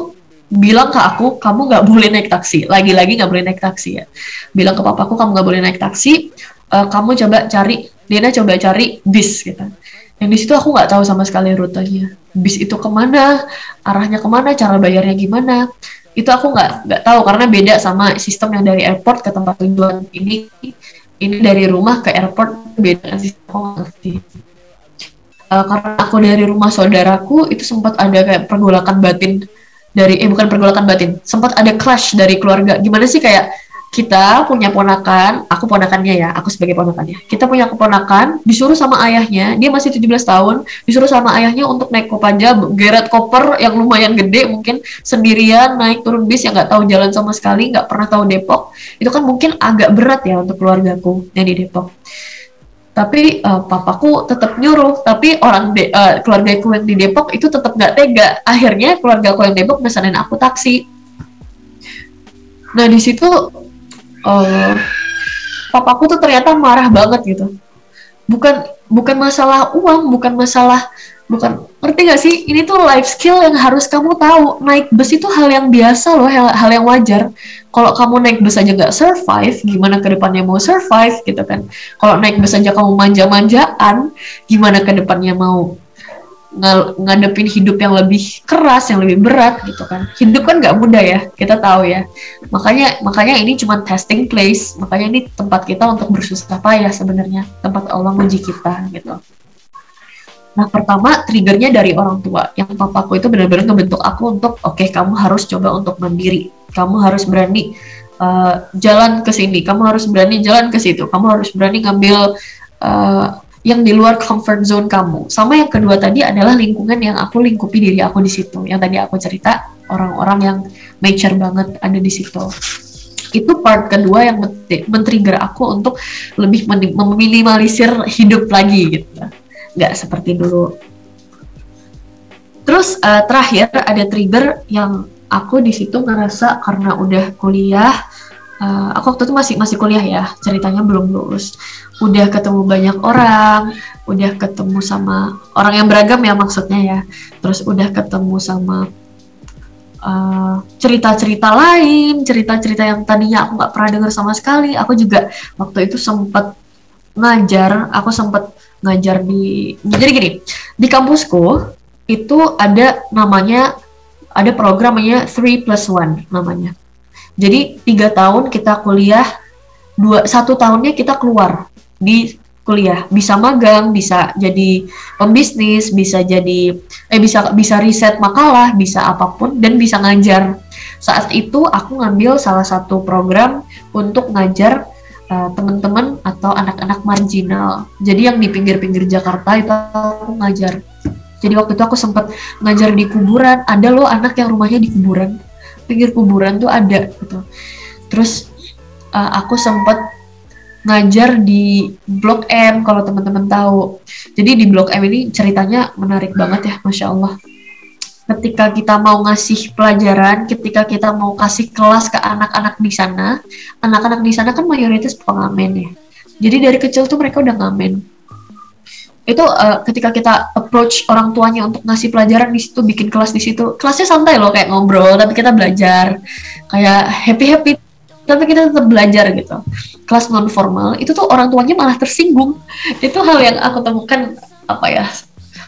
bilang ke aku, kamu nggak boleh naik taksi. Lagi-lagi nggak boleh naik taksi ya. Bilang ke papaku, kamu nggak boleh naik taksi. Uh, kamu coba cari, Dena coba cari bis gitu. Yang di situ aku nggak tahu sama sekali rutenya. Bis itu kemana, arahnya kemana, cara bayarnya gimana. Itu aku nggak nggak tahu karena beda sama sistem yang dari airport ke tempat tujuan. Ini ini dari rumah ke airport beda sistem, aku nggak ngerti. Uh, karena aku dari rumah saudaraku itu sempat ada kayak pergolakan batin. Dari, eh bukan pergolakan batin, sempat ada clash dari keluarga. Gimana sih kayak kita punya ponakan, aku ponakannya ya, aku sebagai ponakannya. Kita punya keponakan, disuruh sama ayahnya, dia masih tujuh belas tahun, disuruh sama ayahnya untuk naik Kopaja, geret koper yang lumayan gede mungkin, sendirian naik turun bis yang nggak tahu jalan sama sekali, nggak pernah tahu Depok. Itu kan mungkin agak berat ya untuk keluargaku yang di Depok. Tapi uh, papaku tetap nyuruh, tapi orang de uh, keluarga aku yang di Depok itu tetap nggak tega. Akhirnya keluarga aku yang Depok pesanin aku taksi. Nah di situ uh, papaku tuh ternyata marah banget gitu. Bukan bukan masalah uang, bukan masalah bukan ngerti gak sih? Ini tuh life skill yang harus kamu tahu. Naik bus itu hal yang biasa loh, hal, hal yang wajar. Kalau kamu naik bus aja nggak survive, gimana ke depannya mau survive gitu kan? Kalau naik bus aja kamu manja-manjaan, gimana ke depannya mau ng ngadepin hidup yang lebih keras, yang lebih berat gitu kan? Hidup kan nggak mudah ya, kita tahu ya. Makanya makanya ini cuma testing place, makanya ini tempat kita untuk bersusah payah sebenarnya, tempat Allah menguji kita gitu. Nah pertama triggernya dari orang tua, yang papaku itu benar-benar ngebentuk aku untuk oke okay, kamu harus coba untuk mandiri, kamu harus berani uh, jalan ke sini, kamu harus berani jalan ke situ, kamu harus berani ngambil uh, yang di luar comfort zone kamu. Sama yang kedua tadi adalah lingkungan yang aku lingkupi diri aku di situ, yang tadi aku cerita orang-orang yang mature banget ada di situ. Itu part kedua yang men-trigger aku untuk lebih meminimalisir hidup lagi gitu. Nggak seperti dulu. Terus uh, terakhir ada trigger yang aku di situ ngerasa karena udah kuliah, uh, aku waktu itu masih masih kuliah ya, ceritanya belum lulus. Udah ketemu banyak orang, udah ketemu sama orang yang beragam ya maksudnya ya. Terus udah ketemu sama cerita-cerita uh, lain, cerita-cerita yang tadinya aku nggak pernah dengar sama sekali. Aku juga waktu itu sempat ngajar, aku sempat ngajar di, jadi gini, di kampusku itu ada namanya, ada programnya three plus one namanya. Jadi tiga tahun kita kuliah, dua, satu tahunnya kita keluar di kuliah, bisa magang, bisa jadi pembisnis, bisa jadi eh bisa bisa riset makalah, bisa apapun, dan bisa ngajar. Saat itu aku ngambil salah satu program untuk ngajar teman-teman atau anak-anak marginal. Jadi yang di pinggir-pinggir Jakarta itu aku ngajar. Jadi waktu itu aku sempat ngajar di kuburan. Ada loh anak yang rumahnya di kuburan, pinggir kuburan tuh ada gitu. Terus uh, aku sempat ngajar di Blok M kalau teman-teman tahu. Jadi di Blok M ini ceritanya menarik banget ya, masya Allah. Ketika kita mau ngasih pelajaran, ketika kita mau kasih kelas ke anak-anak di sana, anak-anak di sana kan mayoritas pengamen ya. Jadi dari kecil tuh mereka udah ngamen. Itu uh, ketika kita approach orang tuanya untuk ngasih pelajaran di situ, bikin kelas di situ, kelasnya santai loh, kayak ngobrol, tapi kita belajar, kayak happy-happy, tapi kita tetap belajar gitu. Kelas non formal, itu tuh orang tuanya malah tersinggung. Itu hal yang aku temukan apa ya?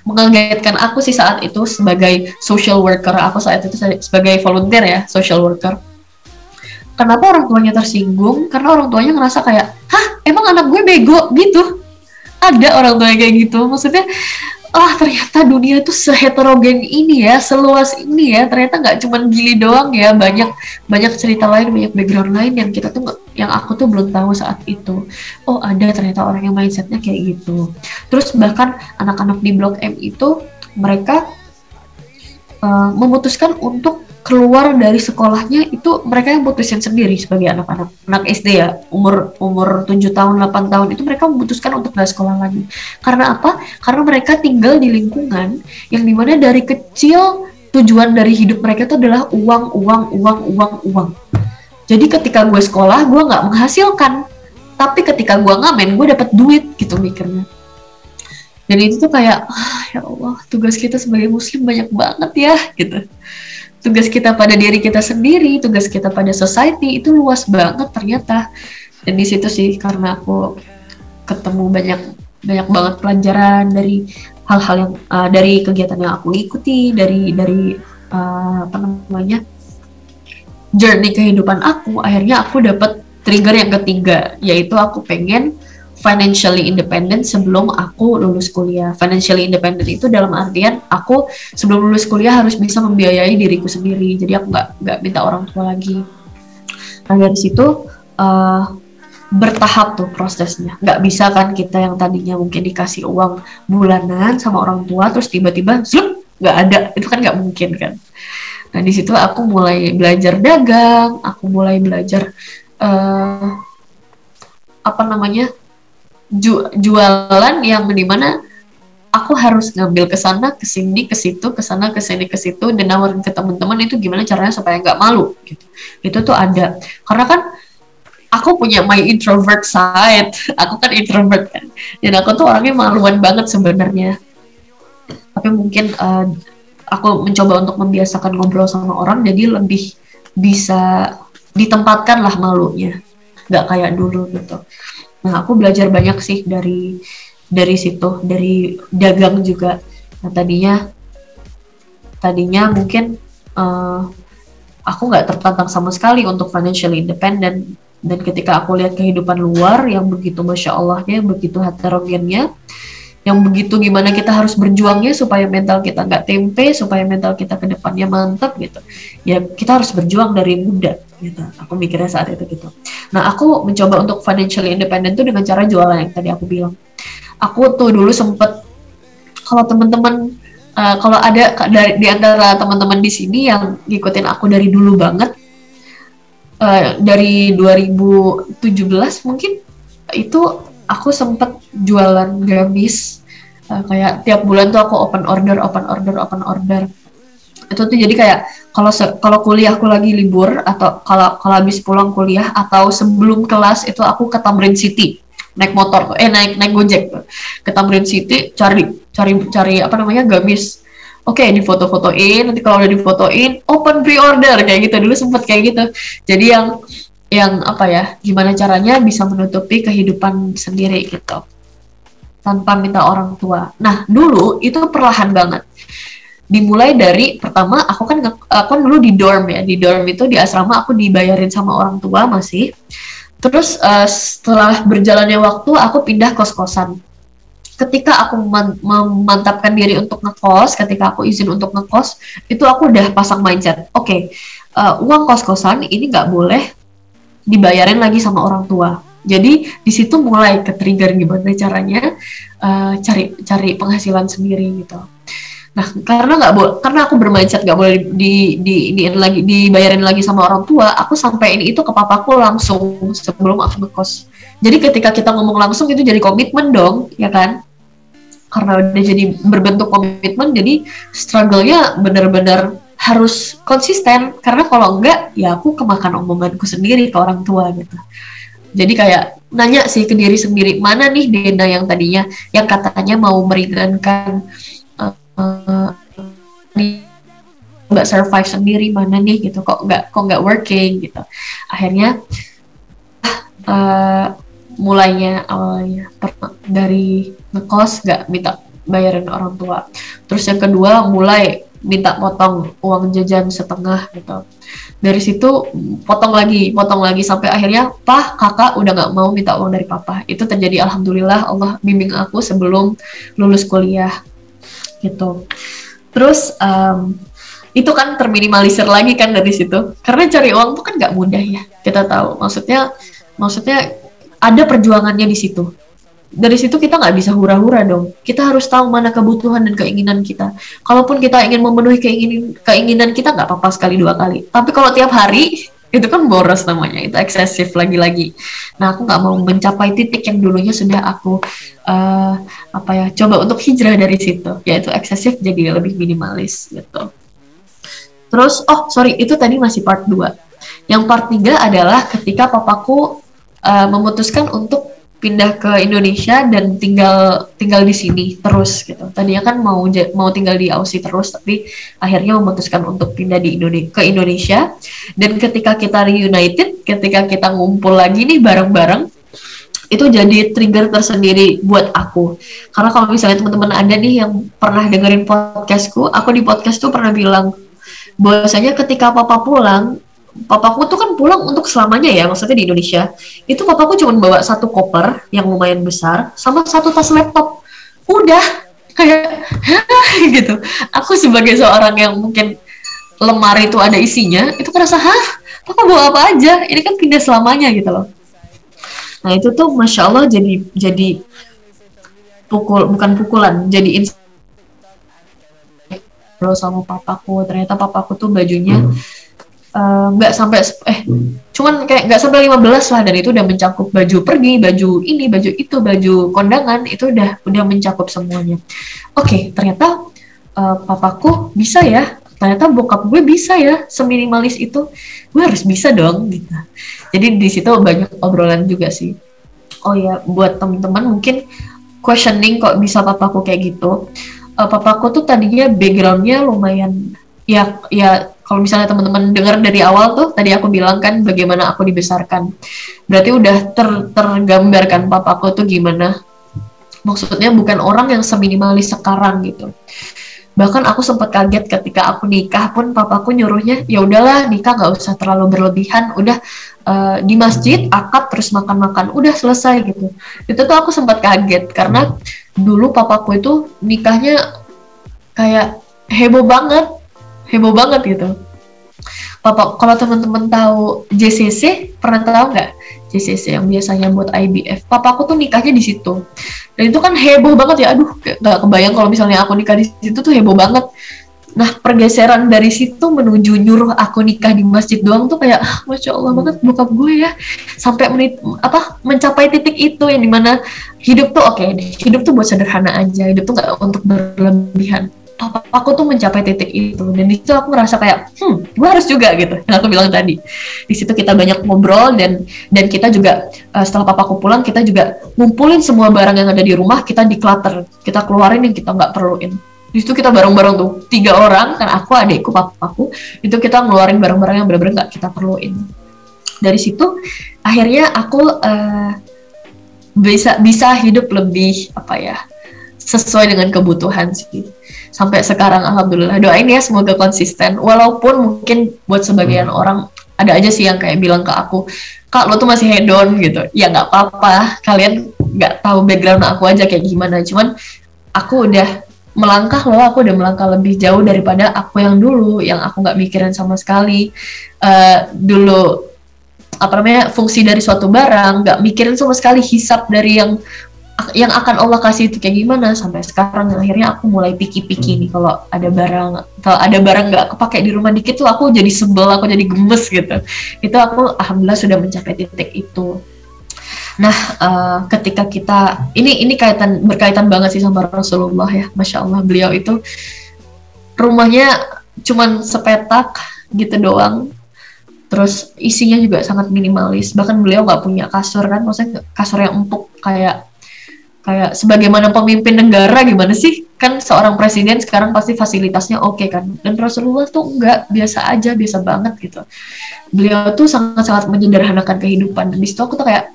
Mengagetkan aku sih saat itu sebagai social worker, aku saat itu sebagai volunteer ya, social worker. Kenapa orang tuanya tersinggung? Karena orang tuanya ngerasa kayak, hah emang anak gue bego gitu? Ada orang tuanya kayak gitu, maksudnya, ah ternyata dunia itu seheterogen ini ya, seluas ini ya, ternyata nggak cuman gili doang ya, banyak banyak cerita lain, banyak background lain yang kita tuh yang aku tuh belum tahu saat itu. Oh ada ternyata orang yang mindsetnya kayak gitu. Terus bahkan anak-anak di Blok M itu mereka uh, memutuskan untuk keluar dari sekolahnya itu mereka yang putusin sendiri sebagai anak-anak anak S D ya, umur umur tujuh tahun delapan tahun itu mereka memutuskan untuk nggak sekolah lagi. Karena apa? Karena mereka tinggal di lingkungan yang dimana dari kecil tujuan dari hidup mereka itu adalah uang uang uang uang uang. Jadi ketika gue sekolah gue nggak menghasilkan, tapi ketika gue ngamen gue dapet duit gitu mikirnya. Dan itu tuh kayak, ah, ya Allah, tugas kita sebagai muslim banyak banget ya gitu. Tugas kita pada diri kita sendiri, tugas kita pada society itu luas banget ternyata. Dan di situ sih karena aku ketemu banyak banyak banget pelajaran dari hal-hal yang uh, dari kegiatan yang aku ikuti, dari dari uh, apa namanya journey kehidupan aku. Akhirnya aku dapat trigger yang ketiga, yaitu aku pengen financially independent sebelum aku lulus kuliah. Financially independent itu dalam artian aku sebelum lulus kuliah harus bisa membiayai diriku sendiri. Jadi aku nggak nggak minta orang tua lagi. Nah dari situ uh, bertahap tuh prosesnya. Nggak bisa kan kita yang tadinya mungkin dikasih uang bulanan sama orang tua terus tiba-tiba zlup nggak ada, itu kan nggak mungkin kan. Nah di situ aku mulai belajar dagang, aku mulai belajar uh, apa namanya jualan yang dimana aku harus ngambil ke sana, ke sini, ke situ, ke sana, ke sini, ke situ, dan nawarin ke teman-teman itu gimana caranya supaya nggak malu. Gitu. Itu tuh ada. Karena kan aku punya my introvert side. Aku kan introvert kan. Dan aku tuh orangnya maluan banget sebenarnya. Tapi mungkin uh, aku mencoba untuk membiasakan ngobrol sama orang, jadi lebih bisa ditempatkan lah malunya. Nggak kayak dulu gitu. Nah, aku belajar banyak sih dari dari situ, dari dagang juga. Nah, tadinya tadinya mungkin uh, aku nggak tertantang sama sekali untuk financially independent. Dan ketika aku lihat kehidupan luar yang begitu Masya Allahnya, yang begitu heterogennya, yang begitu gimana kita harus berjuangnya supaya mental kita nggak tempe, supaya mental kita ke depannya mantap gitu. Ya kita harus berjuang dari muda gitu. Aku mikirnya saat itu gitu. Nah aku mencoba untuk financially independent tuh dengan cara jualan yang tadi aku bilang. Aku tuh dulu sempet, kalau teman-teman uh, kalau ada dari di antara teman-teman di sini yang ngikutin aku dari dulu banget, uh, dari dua ribu tujuh belas mungkin, itu aku sempet jualan gamis, uh, kayak tiap bulan tuh aku open order, open order, open order. Itu tuh jadi kayak kalau kalau kuliah aku lagi libur atau kalau kalau habis pulang kuliah atau sebelum kelas itu aku ke Thamrin City naik motor, eh naik naik Gojek tuh. Ke Thamrin City cari cari cari apa namanya gamis. Oke, okay, difoto-fotoin, nanti kalau udah difotoin open pre-order kayak gitu. Dulu sempet kayak gitu. Jadi yang yang apa ya, gimana caranya bisa menutupi kehidupan sendiri gitu tanpa minta orang tua. Nah dulu itu perlahan banget, dimulai dari pertama aku kan aku kan dulu di dorm ya, di dorm itu di asrama aku dibayarin sama orang tua masih. Terus uh, setelah berjalannya waktu aku pindah kos-kosan. Ketika aku mem memantapkan diri untuk ngekos, ketika aku izin untuk ngekos itu aku udah pasang mindset, oke okay, uh, uang kos-kosan ini nggak boleh dibayarin lagi sama orang tua. Jadi di situ mulai ke trigger gimana caranya uh, cari cari penghasilan sendiri gitu. Nah karena nggak boleh, karena aku bermindset nggak boleh di di ini lagi dibayarin lagi sama orang tua, aku sampein itu ke papaku langsung sebelum aku ngekos. Jadi ketika kita ngomong langsung itu jadi komitmen dong ya kan, karena udah jadi berbentuk komitmen, jadi struggle-nya bener-bener harus konsisten, karena kalau enggak ya aku kemakan omonganku sendiri ke orang tua gitu. Jadi kayak nanya sih ke diri sendiri, mana nih Dena yang tadinya yang katanya mau meringankan uh, uh, nggak survive sendiri, mana nih gitu, kok nggak kok nggak working gitu. Akhirnya uh, mulainya awalnya dari ngekos nggak minta bayarin orang tua. Terus yang kedua mulai minta potong uang jajan setengah gitu. Dari situ potong lagi, potong lagi sampai akhirnya pah kakak udah nggak mau minta uang dari papa. Itu terjadi alhamdulillah, Allah bimbing aku sebelum lulus kuliah gitu. Terus um, itu kan terminimalisir lagi kan dari situ. Karena cari uang tuh kan nggak mudah ya. Kita tahu maksudnya maksudnya ada perjuangannya di situ. dari situ kita nggak bisa hura-hura dong. Kita harus tahu mana kebutuhan dan keinginan kita. Kalaupun kita ingin memenuhi keinginan keinginan kita, nggak apa-apa sekali dua kali. Tapi kalau tiap hari, itu kan boros namanya, itu eksesif lagi-lagi. Nah, aku nggak mau mencapai titik yang dulunya sudah aku uh, apa ya, coba untuk hijrah dari situ, yaitu eksesif jadi lebih minimalis gitu. Terus, oh sorry, itu tadi masih part dua. Yang part tiga adalah ketika papaku uh, memutuskan untuk pindah ke Indonesia dan tinggal tinggal di sini terus gitu. Tadinya kan mau mau tinggal di Aussie terus, tapi akhirnya memutuskan untuk pindah di Indonesia, ke Indonesia. Dan ketika kita reunited, ketika kita ngumpul lagi nih bareng-bareng, itu jadi trigger tersendiri buat aku. Karena kalau misalnya teman-teman ada nih yang pernah dengerin podcastku, aku di podcast tuh pernah bilang bahwasanya ketika papa pulang, papaku tuh kan pulang untuk selamanya ya, maksudnya di Indonesia. Itu papaku cuma bawa satu koper yang lumayan besar sama satu tas laptop. Udah, kayak gitu. Aku sebagai seorang yang mungkin lemari itu ada isinya, itu kerasa, hah, papa bawa apa aja? Ini kan pindah selamanya gitu loh. Nah itu tuh Masya Allah jadi jadi pukul, bukan pukulan, jadi inspirasi sama papaku. Ternyata papaku tuh bajunya nggak uh, sampai eh cuman kayak nggak sampai lima belas lah, dan itu udah mencakup baju pergi, baju ini, baju itu, baju kondangan, itu udah udah mencakup semuanya. Oke, okay, ternyata uh, papaku bisa ya, ternyata bokap gue bisa ya, seminimalis itu gue harus bisa dong gitu. Jadi di situ banyak obrolan juga sih. Oh ya, buat teman-teman mungkin questioning kok bisa papaku kayak gitu. Uh, papaku tuh tadinya backgroundnya lumayan ya ya. Kalau misalnya teman-teman dengar dari awal tuh, tadi aku bilang kan bagaimana aku dibesarkan. Berarti udah ter, tergambarkan papaku tuh gimana. Maksudnya bukan orang yang seminimalis sekarang gitu. Bahkan aku sempat kaget ketika aku nikah pun papaku nyuruhnya, ya udahlah nikah gak usah terlalu berlebihan. Udah uh, di masjid, akad, terus makan-makan, udah selesai gitu. Itu tuh aku sempat kaget karena dulu papaku itu nikahnya kayak heboh banget. heboh banget gitu. Papa, kalau teman-teman tahu J C C, pernah tahu nggak J C C yang biasanya buat I B F? Papaku tuh nikahnya di situ. Dan itu kan heboh banget ya. Aduh, nggak kebayang kalau misalnya aku nikah di situ tuh heboh banget. Nah, pergeseran dari situ menuju nyuruh aku nikah di masjid doang tuh kayak, ah, Masya Allah banget bokap gue ya. Sampai menit, apa, mencapai titik itu yang dimana hidup tuh oke, okay, hidup tuh buat sederhana aja. Hidup tuh nggak untuk berlebihan. Papaku tuh mencapai titik itu, dan di situ aku ngerasa kayak, hmm, gue harus juga gitu. Yang aku bilang tadi, di situ kita banyak ngobrol dan dan kita juga uh, setelah papaku pulang kita juga ngumpulin semua barang yang ada di rumah, kita declutter, kita keluarin yang kita nggak perluin. Di situ kita bareng-bareng tuh tiga orang, kan aku, adikku, papaku, itu kita ngeluarin barang-barang yang benar-benar nggak kita perluin. Dari situ akhirnya aku uh, bisa bisa hidup lebih apa ya, sesuai dengan kebutuhan sih. Sampai sekarang alhamdulillah, doain ya semoga konsisten. Walaupun mungkin buat sebagian orang ada aja sih yang kayak bilang ke aku, Kak, lo tuh masih hedon gitu. Ya nggak apa-apa, kalian nggak tahu background aku aja kayak gimana. Cuman aku udah melangkah loh, aku udah melangkah lebih jauh daripada aku yang dulu, yang aku nggak mikirin sama sekali. Uh, dulu apa namanya, fungsi dari suatu barang nggak mikirin sama sekali, hisap dari yang yang akan Allah kasih itu kayak gimana. Sampai sekarang akhirnya aku mulai piki-piki nih, kalau ada barang kalau ada barang nggak kepake di rumah dikit tuh aku jadi sebel, aku jadi gemes gitu. Itu aku alhamdulillah sudah mencapai titik itu. Nah, uh, ketika kita ini ini kaitan berkaitan banget sih sama Rasulullah ya, Masya Allah, beliau itu rumahnya cuman sepetak gitu doang. Terus isinya juga sangat minimalis. Bahkan beliau nggak punya kasur kan, maksudnya kasur yang empuk kayak Kayak sebagaimana pemimpin negara gimana sih? Kan seorang presiden sekarang pasti fasilitasnya oke okay, kan? Dan Rasulullah tuh enggak, biasa aja, biasa banget gitu. Beliau tuh sangat-sangat menyederhanakan kehidupan. Dan disitu aku tuh kayak,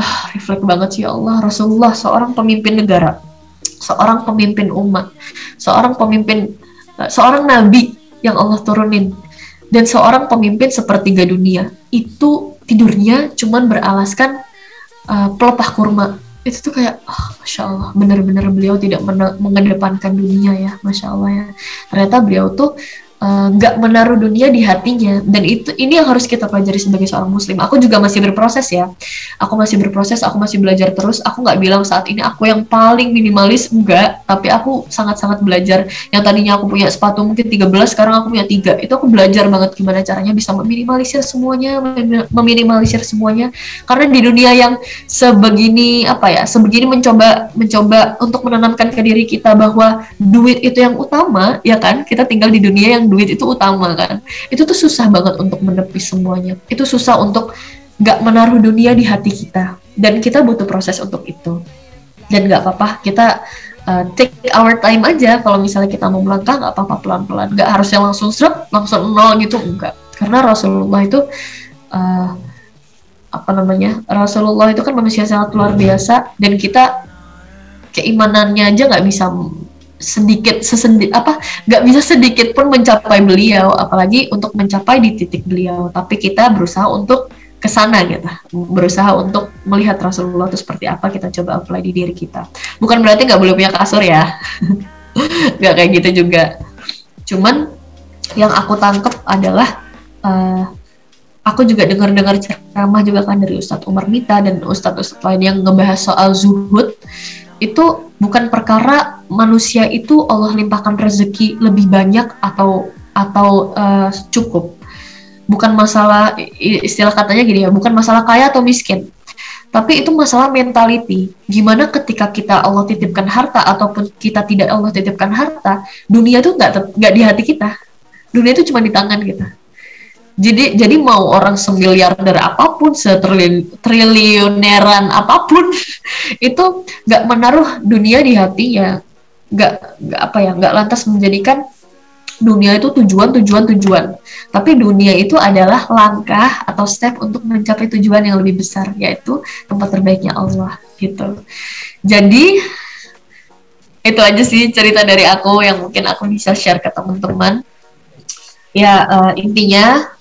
ah, reflect banget sih, ya Allah, Rasulullah seorang pemimpin negara, seorang pemimpin umat, seorang pemimpin, seorang nabi yang Allah turunin, dan seorang pemimpin sepertiga dunia. Itu tidurnya cuman beralaskan uh, pelepah kurma. Itu tuh kayak, oh, Masya Allah, benar-benar beliau tidak mengedepankan dunia ya, Masya Allah ya. Ternyata beliau tuh nggak uh, menaruh dunia di hatinya, dan itu ini yang harus kita pelajari sebagai seorang muslim. Aku juga masih berproses ya, aku masih berproses, aku masih belajar terus. Aku nggak bilang saat ini aku yang paling minimalis, enggak, tapi aku sangat-sangat belajar. Yang tadinya aku punya sepatu mungkin tiga belas, sekarang aku punya tiga. Itu aku belajar banget gimana caranya bisa meminimalisir semuanya, meminimalisir semuanya, karena di dunia yang sebegini apa ya, sebegini mencoba mencoba untuk menanamkan ke diri kita bahwa duit itu yang utama, ya kan, kita tinggal di dunia yang duit itu utama kan, itu tuh susah banget untuk menepis semuanya, itu susah untuk gak menaruh dunia di hati kita, dan kita butuh proses untuk itu. Dan gak apa-apa, kita uh, take our time aja. Kalau misalnya kita mau melangkah, gak apa-apa, pelan-pelan, gak harusnya langsung seret, langsung nol gitu, enggak. Karena Rasulullah itu uh, apa namanya, Rasulullah itu kan manusia sangat luar biasa, dan kita keimanannya aja gak bisa sedikit sesendi apa nggak bisa sedikit pun mencapai beliau, apalagi untuk mencapai di titik beliau. Tapi kita berusaha untuk kesana gitu, berusaha untuk melihat Rasulullah itu seperti apa, kita coba apply di diri kita. Bukan berarti nggak boleh punya kasur ya, nggak kayak gitu juga. Cuman yang aku tangkep adalah uh, aku juga dengar-dengar ceramah juga kan dari Ustadz Umar Mita dan Ustadz-Ustadz lain yang ngebahas soal zuhud. Itu bukan perkara manusia itu Allah limpahkan rezeki lebih banyak atau atau uh, cukup. Bukan masalah, istilah katanya gini ya, bukan masalah kaya atau miskin. Tapi itu masalah mentality. Gimana ketika kita Allah titipkan harta ataupun kita tidak Allah titipkan harta, dunia itu nggak nggak di hati kita. Dunia itu cuma di tangan kita. Jadi jadi mau orang semiliarder apapun, setriliuneran apapun, itu nggak menaruh dunia di hatinya, nggak nggak apa ya, nggak lantas menjadikan dunia itu tujuan tujuan tujuan. Tapi dunia itu adalah langkah atau step untuk mencapai tujuan yang lebih besar, yaitu tempat terbaiknya Allah gitu. Jadi itu aja sih cerita dari aku yang mungkin aku bisa share ke teman-teman. Ya uh, intinya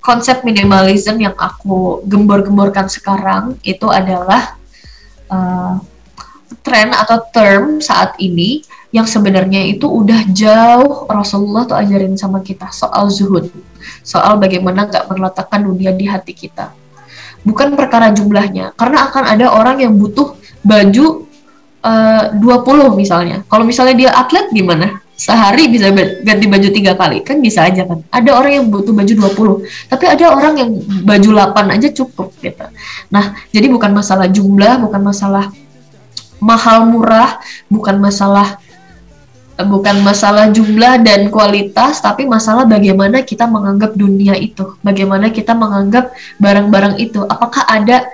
konsep minimalism yang aku gembor-gemborkan sekarang itu adalah uh, tren atau term saat ini yang sebenarnya itu udah jauh Rasulullah tuh ajarin sama kita soal zuhud, soal bagaimana nggak meletakkan dunia di hati kita. Bukan perkara jumlahnya, karena akan ada orang yang butuh baju uh, dua puluh misalnya. Kalau misalnya dia atlet gimana? Sehari bisa ganti baju tiga kali, kan bisa aja kan. Ada orang yang butuh baju dua puluh, tapi ada orang yang baju delapan aja cukup gitu. Nah, jadi bukan masalah jumlah, bukan masalah mahal murah, bukan masalah bukan masalah jumlah dan kualitas, tapi masalah bagaimana kita menganggap dunia itu, bagaimana kita menganggap barang-barang itu. Apakah ada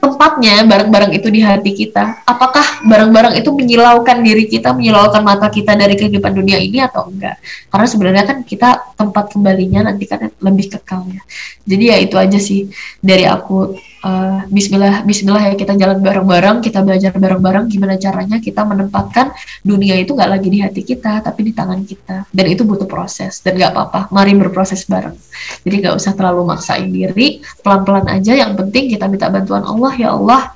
tempatnya barang-barang itu di hati kita? Apakah barang-barang itu menyilaukan diri kita, menyilaukan mata kita dari kehidupan dunia ini atau enggak? Karena sebenarnya kan kita tempat kembalinya nanti kan lebih kekal ya. Jadi ya itu aja sih dari aku. Uh, bismillah, bismillah ya, kita jalan bareng-bareng, kita belajar bareng-bareng gimana caranya kita menempatkan dunia itu enggak lagi di hati kita, tapi di tangan kita. Dan itu butuh proses, dan enggak apa-apa, mari berproses bareng. Jadi enggak usah terlalu maksain diri, pelan-pelan aja. Yang penting kita minta bantuan Allah, ya Allah,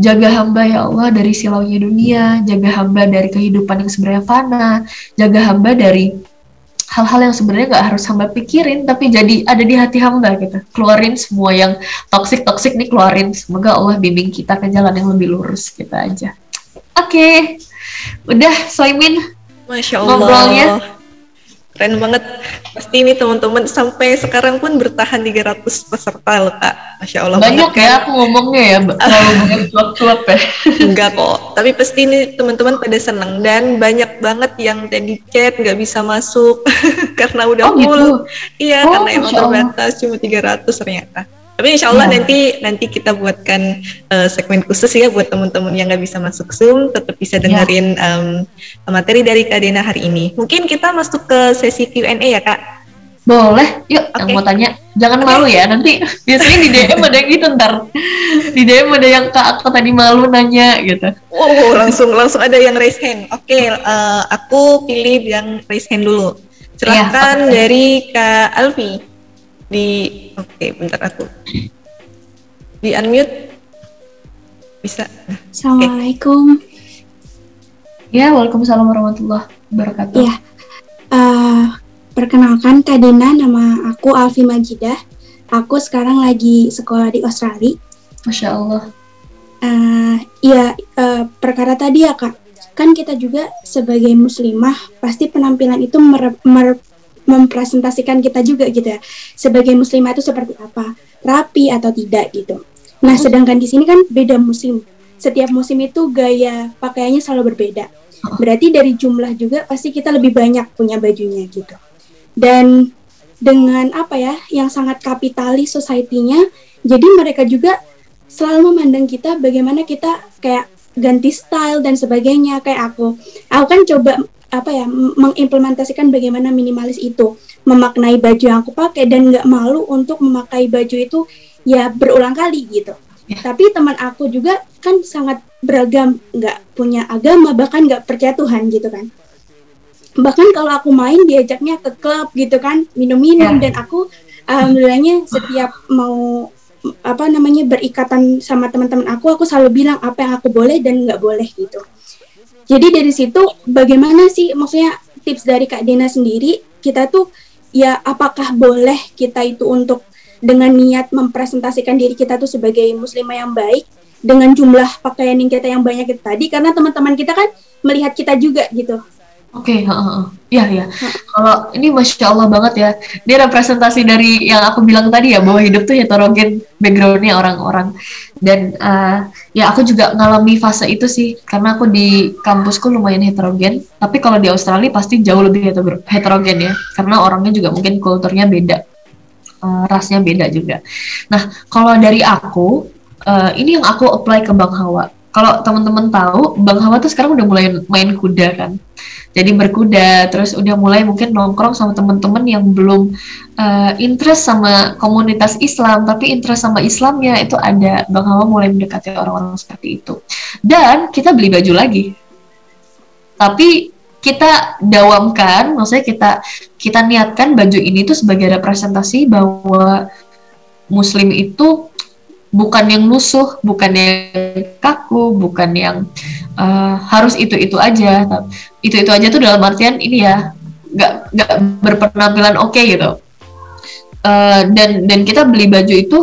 jaga hamba ya Allah dari silaunya dunia, jaga hamba dari kehidupan yang sebenarnya fana, jaga hamba dari hal-hal yang sebenarnya nggak harus hamba pikirin tapi jadi ada di hati hamba gitu. Keluarin semua yang toksik-toksik nih, keluarin. Semoga Allah bimbing kita ke jalan yang lebih lurus gitu aja. Oke, okay. Udah Soimin, Masya Allah ngobrolnya keren banget. Pasti ini teman-teman sampai sekarang pun bertahan tiga ratus peserta loh Kak. Masya Allah. Banyak banget, ya kan? Aku ngomongnya ya, kalau banyak cuap-cuap ya. Enggak kok, tapi pasti ini teman-teman pada seneng. Dan banyak banget yang tadi chat nggak bisa masuk karena udah oh, full. Gitu? Iya, oh, karena emang terbatas cuma tiga ratus ternyata. Tapi insya Allah ya, nanti nanti kita buatkan uh, segmen khusus ya buat teman-teman yang nggak bisa masuk Zoom, tetap bisa dengerin ya. um, materi dari Kak Dena hari ini. Mungkin kita masuk ke sesi Q and A ya Kak? Boleh, yuk. Okay. Yang mau tanya, jangan okay. malu ya nanti. Biasanya di D M ada yang gitu ntar. Di D M ada yang Kak, aku tadi malu nanya gitu. Oh, langsung langsung ada yang raise hand. Oke, okay, uh, aku pilih yang raise hand dulu. Silahkan ya, dari Kak Alfi. Di oke okay, bentar aku di unmute bisa. Assalamualaikum. Okay. Ya, waalaikumsalam warahmatullahi wabarakatuh. Ya, uh, Perkenalkan, Kak Dena, nama aku Alfi Majidah. Aku sekarang lagi sekolah di Australia. Masya Allah. Uh, iya, uh, perkara tadi ya, Kak. Kan kita juga sebagai muslimah, pasti penampilan itu mer- mer- mempresentasikan kita juga gitu ya. Sebagai muslimah itu seperti apa? Rapi atau tidak gitu. Nah, sedangkan di sini kan beda musim. Setiap musim itu gaya pakaiannya selalu berbeda. Berarti dari jumlah juga pasti kita lebih banyak punya bajunya gitu. Dan dengan apa ya, yang sangat kapitalis society-nya, jadi mereka juga selalu memandang kita bagaimana kita kayak ganti style dan sebagainya. Kayak aku, aku kan coba apa ya, mengimplementasikan bagaimana minimalis itu, memaknai baju yang aku pakai dan nggak malu untuk memakai baju itu ya berulang kali gitu. Yeah. Tapi teman aku juga kan sangat beragam, nggak punya agama, bahkan nggak percaya Tuhan gitu kan. Bahkan kalau aku main diajaknya ke klub gitu kan, minum-minum, dan aku alhamdulillahnya setiap mau apa namanya berikatan sama teman-teman aku, aku selalu bilang apa yang aku boleh dan nggak boleh gitu. Jadi dari situ bagaimana sih maksudnya tips dari Kak Dena sendiri, kita tuh ya apakah boleh kita itu untuk dengan niat mempresentasikan diri kita tuh sebagai muslimah yang baik dengan jumlah pakaian yang kita yang banyak itu tadi, karena teman-teman kita kan melihat kita juga gitu. Oke, okay, uh, uh. ya ya. Kalau ini masya Allah banget ya. Dia representasi dari yang aku bilang tadi ya, bahwa hidup tuh heterogen backgroundnya orang-orang. Dan uh, ya aku juga ngalami fase itu sih, karena aku di kampusku lumayan heterogen. Tapi kalau di Australia pasti jauh lebih heter- heterogen ya, karena orangnya juga mungkin kulturnya beda, uh, rasnya beda juga. Nah kalau dari aku, uh, ini yang aku apply ke Bang Hawa. Kalau teman-teman tahu, Bang Hawa tuh sekarang udah mulai main kuda kan. Jadi berkuda, terus udah mulai mungkin nongkrong sama teman-teman yang belum uh, interest sama komunitas Islam, tapi interest sama Islamnya itu ada. Bang Hawa mulai mendekati orang-orang seperti itu. Dan kita beli baju lagi. Tapi kita dawamkan, maksudnya kita kita niatkan baju ini tuh sebagai representasi bahwa Muslim itu bukan yang lusuh, bukan yang kaku, bukan yang uh, harus itu-itu aja. Itu-itu aja tuh dalam artian ini ya, gak, gak berpenampilan oke okay, gitu. Uh, dan dan kita beli baju itu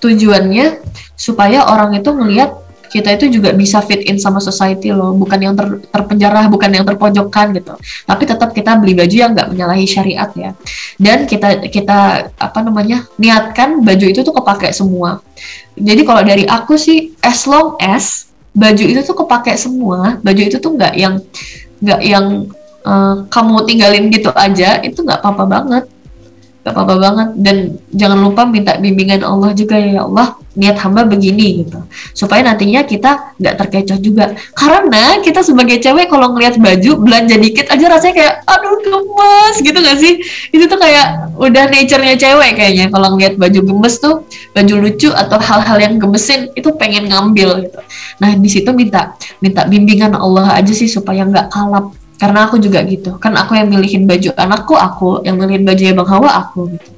tujuannya supaya orang itu ngelihat kita itu juga bisa fit in sama society loh. Bukan yang ter, terpenjara, bukan yang terpojokkan gitu. Tapi tetap kita beli baju yang gak menyalahi syariat ya. Dan kita kita apa namanya niatkan baju itu tuh kepake semua. Jadi kalau dari aku sih, as long as baju itu tuh kepake semua, baju itu tuh nggak yang nggak yang uh, kamu tinggalin gitu aja, itu nggak apa-apa banget, nggak apa-apa banget. Dan jangan lupa minta bimbingan Allah juga, ya Allah niat hamba begini gitu, supaya nantinya kita nggak terkecoh juga. Karena kita sebagai cewek kalau ngelihat baju belanja dikit aja rasanya kayak aduh gemes gitu nggak sih? Itu tuh kayak udah nature-nya cewek kayaknya. Kalau ngelihat baju gemes tuh, baju lucu atau hal-hal yang gemesin itu pengen ngambil gitu. Nah di situ minta minta bimbingan Allah aja sih supaya nggak kalap. Karena aku juga gitu, kan aku yang milihin baju anakku, aku yang milihin bajunya Bang Hawa, aku gitu.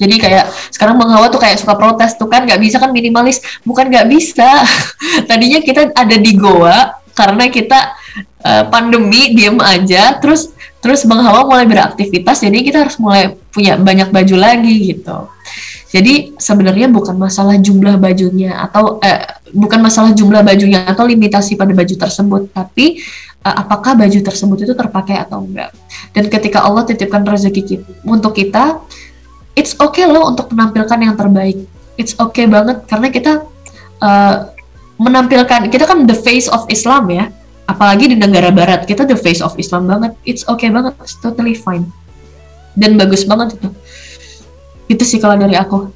Jadi kayak sekarang Bang Hawa tuh kayak suka protes tuh kan, nggak bisa kan minimalis, bukan nggak bisa. Tadinya kita ada di Goa karena kita uh, pandemi diem aja, terus terus Bang Hawa mulai beraktivitas, jadi kita harus mulai punya banyak baju lagi gitu. Jadi sebenarnya bukan masalah jumlah bajunya atau eh, bukan masalah jumlah bajunya atau limitasi pada baju tersebut, tapi apakah baju tersebut itu terpakai atau enggak. Dan ketika Allah titipkan rezeki kita, untuk kita, it's okay loh untuk menampilkan yang terbaik. It's okay banget karena kita uh, menampilkan, kita kan the face of Islam ya, apalagi di negara barat, kita the face of Islam banget. It's okay banget, it's totally fine. Dan bagus banget itu. Itu sih kalau dari aku.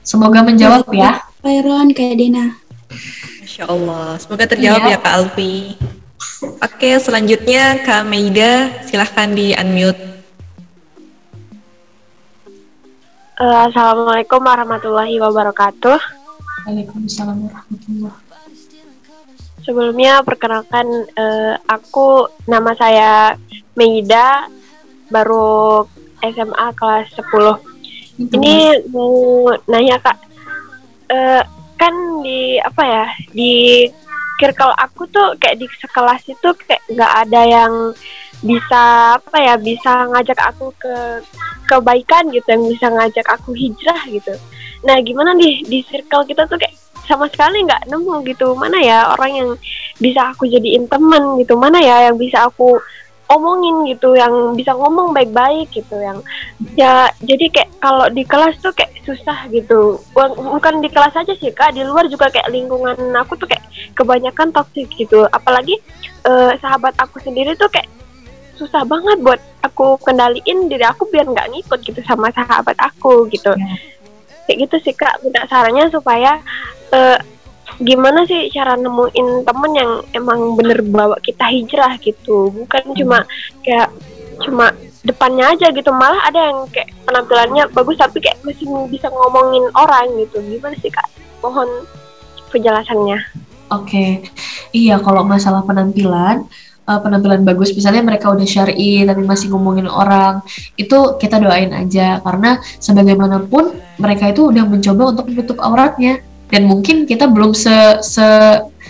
Semoga menjawab ya. Kairon, Kak Dena. Insya Allah, semoga terjawab ya, ya Kak Alfi. Oke, selanjutnya Kak Meida, silahkan di unmute. Uh, Assalamualaikum warahmatullahi wabarakatuh. Waalaikumsalam warahmatullahi wabarakatuh. Sebelumnya perkenalkan, uh, aku nama saya Meida, baru S M A kelas sepuluh. Itu ini mas. Mau nanya Kak. Uh, kan di apa ya, di circle aku tuh kayak di sekelas itu kayak nggak ada yang bisa apa ya, bisa ngajak aku ke kebaikan gitu, yang bisa ngajak aku hijrah gitu. Nah gimana nih, di circle kita tuh kayak sama sekali nggak nemu gitu, mana ya orang yang bisa aku jadiin teman gitu, mana ya yang bisa aku omongin gitu, yang bisa ngomong baik-baik gitu, yang ya jadi kayak kalau di kelas tuh kayak susah gitu. Bukan di kelas aja sih Kak, di luar juga kayak lingkungan aku tuh kayak kebanyakan toksik gitu, apalagi eh, sahabat aku sendiri tuh kayak susah banget buat aku kendaliin diri aku biar nggak ngikut gitu sama sahabat aku gitu. Kayak gitu sih Kak, minta sarannya supaya eh, gimana sih cara nemuin temen yang emang bener bawa kita hijrah gitu, bukan cuma kayak cuma depannya aja gitu, malah ada yang kayak penampilannya bagus tapi kayak masih bisa ngomongin orang gitu. Gimana sih Kak, mohon penjelasannya. Oke, okay. Iya kalau masalah penampilan, Uh, penampilan bagus, misalnya mereka udah syar'i tapi masih ngomongin orang, itu kita doain aja, karena sebagaimanapun mereka itu udah mencoba untuk menutup auratnya, dan mungkin kita belum se se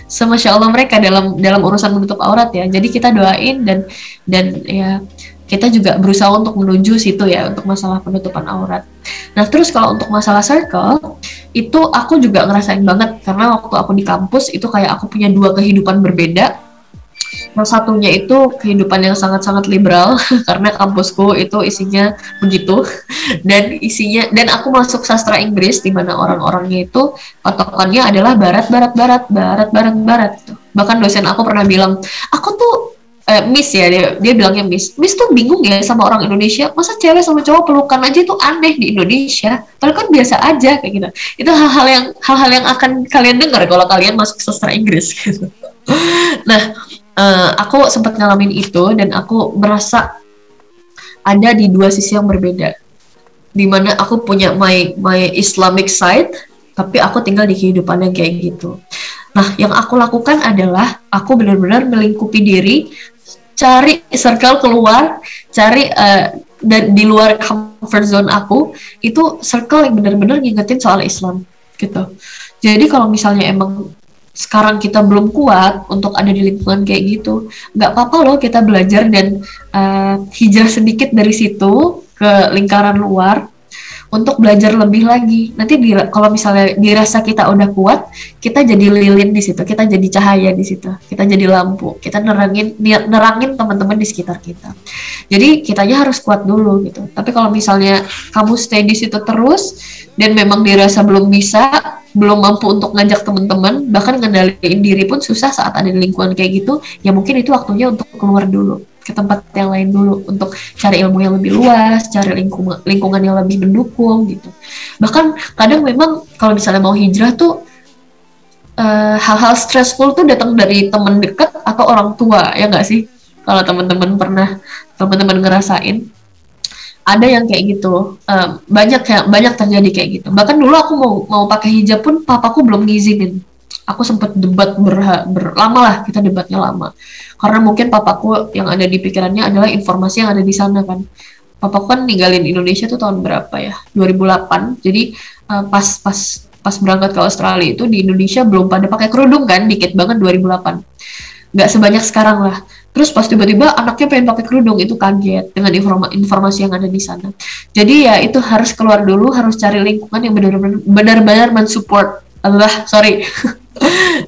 semasya Allah mereka dalam dalam urusan menutup aurat ya. Jadi kita doain, dan dan ya kita juga berusaha untuk menuju situ ya, untuk masalah penutupan aurat. Nah terus kalau untuk masalah circle, itu aku juga ngerasain banget, karena waktu aku di kampus itu kayak aku punya dua kehidupan berbeda. Yang satunya itu kehidupan yang sangat-sangat liberal karena kampusku itu isinya begitu, dan isinya, dan aku masuk sastra Inggris di mana orang-orangnya itu patokannya adalah barat-barat-barat, barat-barat-barat. Bahkan dosen aku pernah bilang, aku tuh eh, miss ya, dia, dia bilangnya miss, miss tuh bingung ya sama orang Indonesia, masa cewek sama cowok pelukan aja itu aneh di Indonesia, padahal kan biasa aja kayak gitu. Itu hal-hal yang hal-hal yang akan kalian dengar kalau kalian masuk sastra Inggris gitu. Nah, Uh, aku sempat ngalamin itu, dan aku merasa ada di dua sisi yang berbeda, dimana aku punya my my Islamic side, tapi aku tinggal di kehidupannya kayak gitu. Nah yang aku lakukan adalah aku benar-benar melingkupi diri, cari circle keluar, cari uh, dan di luar comfort zone aku itu circle yang benar-benar ngingetin soal Islam gitu. Jadi kalau misalnya emang sekarang kita belum kuat untuk ada di lingkungan kayak gitu, nggak apa-apa loh kita belajar dan uh, hijrah sedikit dari situ ke lingkaran luar untuk belajar lebih lagi. Nanti di, kalau misalnya dirasa kita udah kuat, kita jadi lilin di situ, kita jadi cahaya di situ, kita jadi lampu, kita nerangin nerangin teman-teman di sekitar kita. Jadi kitanya harus kuat dulu gitu. Tapi kalau misalnya kamu stay di situ terus dan memang dirasa belum bisa, belum mampu untuk ngajak teman-teman, bahkan ngendaliin diri pun susah saat ada di lingkungan kayak gitu, ya mungkin itu waktunya untuk keluar dulu, ke tempat yang lain dulu, untuk cari ilmu yang lebih luas, cari lingkungan, lingkungan yang lebih mendukung gitu. Bahkan kadang memang kalau misalnya mau hijrah tuh uh, hal-hal stressful tuh datang dari teman dekat atau orang tua, ya nggak sih? Kalau teman-teman pernah, teman-teman ngerasain ada yang kayak gitu, um, banyak kayak banyak terjadi kayak gitu. Bahkan dulu aku mau mau pakai hijab pun papaku belum ngizinin. Aku sempat debat berha, ber, lama lah, kita debatnya lama. Karena mungkin papaku yang ada di pikirannya adalah informasi yang ada di sana kan. Papaku kan ninggalin Indonesia tuh tahun berapa ya? dua ribu delapan. Jadi uh, pas pas pas berangkat ke Australia itu di Indonesia belum pada pakai kerudung kan, dikit banget dua ribu delapan. Nggak sebanyak sekarang lah. Terus pas tiba-tiba anaknya pengen pakai kerudung, itu kaget dengan informa- informasi yang ada di sana. Jadi ya itu harus keluar dulu, harus cari lingkungan yang benar-benar benar-benar mensupport. Allah, sorry.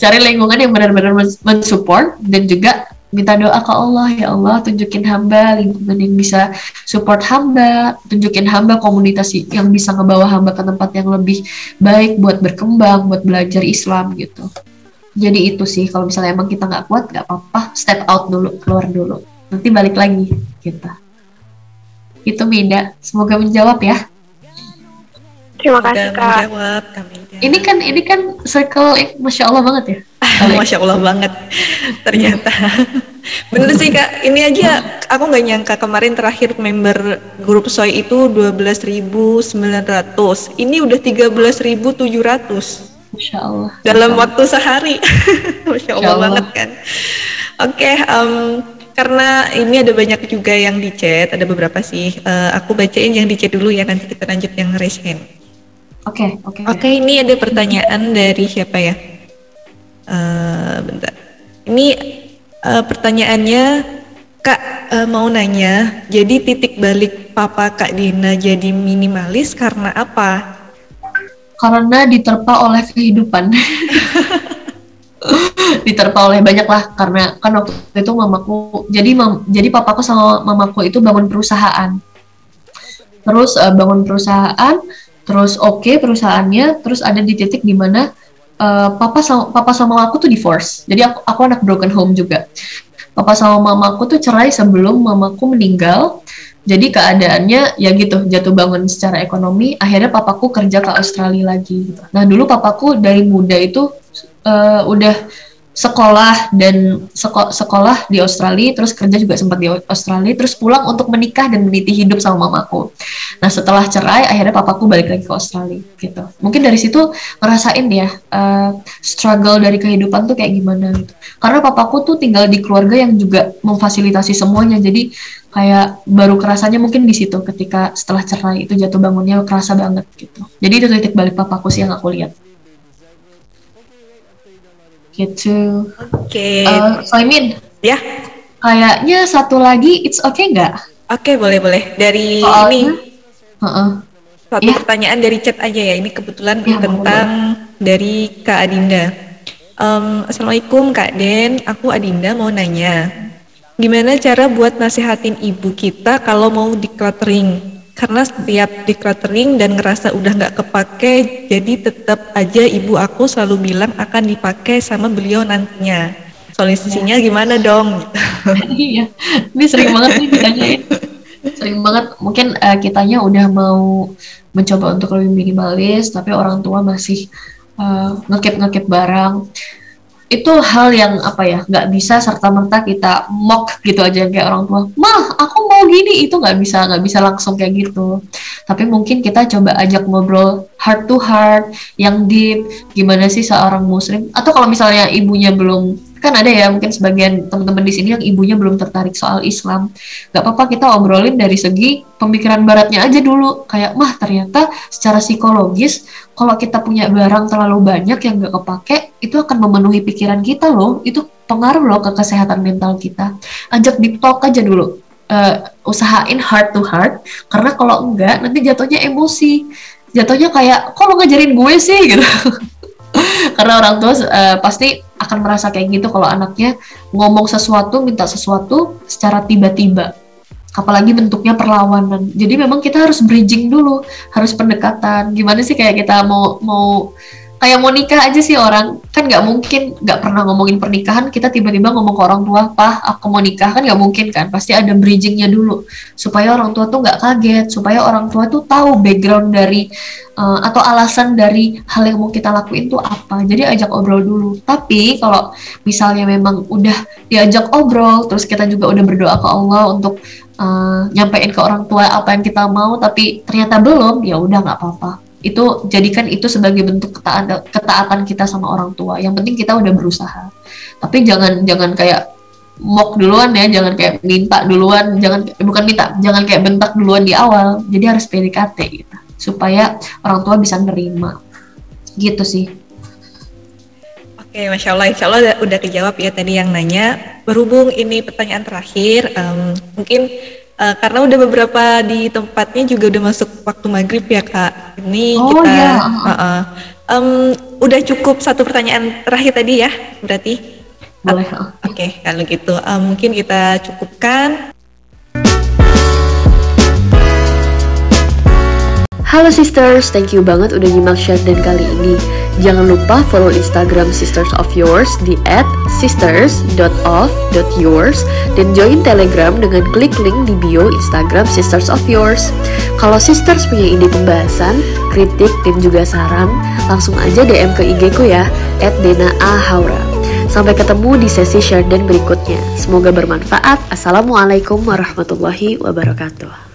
Cari lingkungan yang benar-benar mensupport, dan juga minta doa ke Allah, ya Allah tunjukin hamba lingkungan yang bisa support hamba, tunjukin hamba komunitas yang bisa ngebawa hamba ke tempat yang lebih baik buat berkembang, buat belajar Islam gitu. Jadi itu sih, kalau misalnya emang kita nggak kuat, nggak apa-apa, step out dulu, keluar dulu, nanti balik lagi kita. Itu Mida, semoga menjawab ya. Terima kasih Kak. Menjawab, ini kan ini kan circle, eh, masya Allah banget ya. Masya Allah banget, ternyata. Bener sih Kak, ini aja aku nggak nyangka kemarin terakhir member grup S O Y itu dua belas ribu sembilan ratus, ini udah tiga belas ribu tujuh ratus. Masya Allah. Dalam Masya Allah. Waktu sehari. Masya, Masya Allah, Allah banget kan. Oke, okay, um, karena ini ada banyak juga yang di chat, ada beberapa sih. Uh, aku bacain yang di chat dulu ya, nanti kita lanjut yang raise hand. Oke, okay, oke. Okay. Oke, okay, ini ada pertanyaan dari siapa ya? Uh, bentar. Ini uh, pertanyaannya Kak, e, mau nanya, jadi titik balik Papa Kak Dena jadi minimalis karena apa? Karena diterpa oleh kehidupan. Diterpa oleh banyak lah, karena kan waktu itu mamaku, jadi mam, jadi papaku sama mamaku itu bangun perusahaan. Terus e, bangun perusahaan, terus oke okay, perusahaannya, terus ada di titik dimana e, papa, sama, papa sama aku tuh divorce. Jadi aku, aku anak broken home juga. Papa sama mamaku tuh cerai sebelum mamaku meninggal. Jadi keadaannya ya gitu, jatuh bangun secara ekonomi. Akhirnya papaku kerja ke Australia lagi gitu. Nah dulu papaku dari muda itu uh, udah sekolah dan seko sekolah di Australia, terus kerja juga sempat di Australia, terus pulang untuk menikah dan meniti hidup sama mamaku. Nah setelah cerai akhirnya papaku balik lagi ke Australia gitu. Mungkin dari situ ngerasain ya uh, struggle dari kehidupan tuh kayak gimana gitu. Karena papaku tuh tinggal di keluarga yang juga memfasilitasi semuanya, jadi kayak baru kerasanya mungkin di situ ketika setelah cerai itu jatuh bangunnya kerasa banget gitu. Jadi itu titik balik papaku sih yang aku lihat. Gitu. Oke. Okay. Uh, so I mean, ya. Yeah. Kayaknya satu lagi, it's okay nggak? Oke okay, boleh boleh. Dari soalnya, ini. Uh -uh. Satu yeah. pertanyaan dari chat aja ya. Ini kebetulan yeah, tentang boleh. Dari Kak Adinda. Um, Assalamualaikum Kak Den, aku Adinda mau nanya, gimana cara buat nasihatin ibu kita kalau mau decluttering? Karena setiap decluttering dan ngerasa udah nggak kepake, jadi tetap aja ibu aku selalu bilang akan dipakai sama beliau nantinya. Solusinya ya. Gimana dong? Iya, ini sering banget nih ditanyain. Sering banget. Mungkin uh, kitanya udah mau mencoba untuk lebih minimalis, tapi orang tua masih Uh, ngekip-ngekip barang. Itu hal yang apa ya, nggak bisa serta-merta kita mock gitu aja kayak orang tua, mah aku mau gini, itu nggak bisa, nggak bisa langsung kayak gitu. Tapi mungkin kita coba ajak ngobrol heart to heart yang deep, gimana sih seorang muslim, atau kalau misalnya ibunya belum, kan ada ya mungkin sebagian teman-teman di sini yang ibunya belum tertarik soal Islam, nggak apa-apa kita obrolin dari segi pemikiran baratnya aja dulu, kayak mah ternyata secara psikologis kalau kita punya barang terlalu banyak yang nggak kepake, itu akan memenuhi pikiran kita loh, itu pengaruh loh ke kesehatan mental kita. Ajak deep talk aja dulu, uh, usahain heart to heart, karena kalau enggak nanti jatuhnya emosi, jatuhnya kayak kok lo ngajarin gue sih gitu. Karena orang tua uh, pasti akan merasa kayak gitu kalau anaknya ngomong sesuatu, minta sesuatu secara tiba-tiba, apalagi bentuknya perlawanan. Jadi memang kita harus bridging dulu, harus pendekatan. Gimana sih kayak kita mau mau kayak mau nikah aja sih orang, kan nggak mungkin nggak pernah ngomongin pernikahan, kita tiba-tiba ngomong ke orang tua, Pah, aku mau nikah, kan nggak mungkin kan, pasti ada bridgingnya dulu supaya orang tua tuh nggak kaget, supaya orang tua tuh tahu background dari uh, atau alasan dari hal yang mau kita lakuin tuh apa. Jadi ajak obrol dulu. Tapi kalau misalnya memang udah diajak obrol, terus kita juga udah berdoa ke Allah untuk uh, nyampein ke orang tua apa yang kita mau, tapi ternyata belum, ya udah nggak apa-apa. Itu jadikan itu sebagai bentuk ketaatan, ketaatan kita sama orang tua. Yang penting kita udah berusaha. Tapi jangan jangan kayak mock duluan ya, jangan kayak minta duluan, jangan bukan minta, jangan kayak bentak duluan di awal. Jadi harus P D K T gitu, supaya orang tua bisa nerima. Gitu sih. Oke, Masya Allah, Insya Allah udah kejawab ya tadi yang nanya. Berhubung ini pertanyaan terakhir, um, mungkin Uh, karena udah beberapa di tempatnya juga udah masuk waktu maghrib ya Kak. Ini oh, kita ya. uh, uh, um, udah cukup satu pertanyaan terakhir tadi ya berarti. Boleh. Uh, Oke okay, kalau gitu uh, mungkin kita cukupkan. Halo sisters, thank you banget udah nyimak ShareDen kali ini. Jangan lupa follow Instagram Sisters of Yours di at sisters dot of dot yours dan join Telegram dengan klik link di bio Instagram Sisters of Yours. Kalau sisters punya ide pembahasan, kritik, dan juga saran, langsung aja D M ke I G ku ya, at dena haura. Sampai ketemu di sesi ShareDen berikutnya. Semoga bermanfaat. Assalamualaikum warahmatullahi wabarakatuh.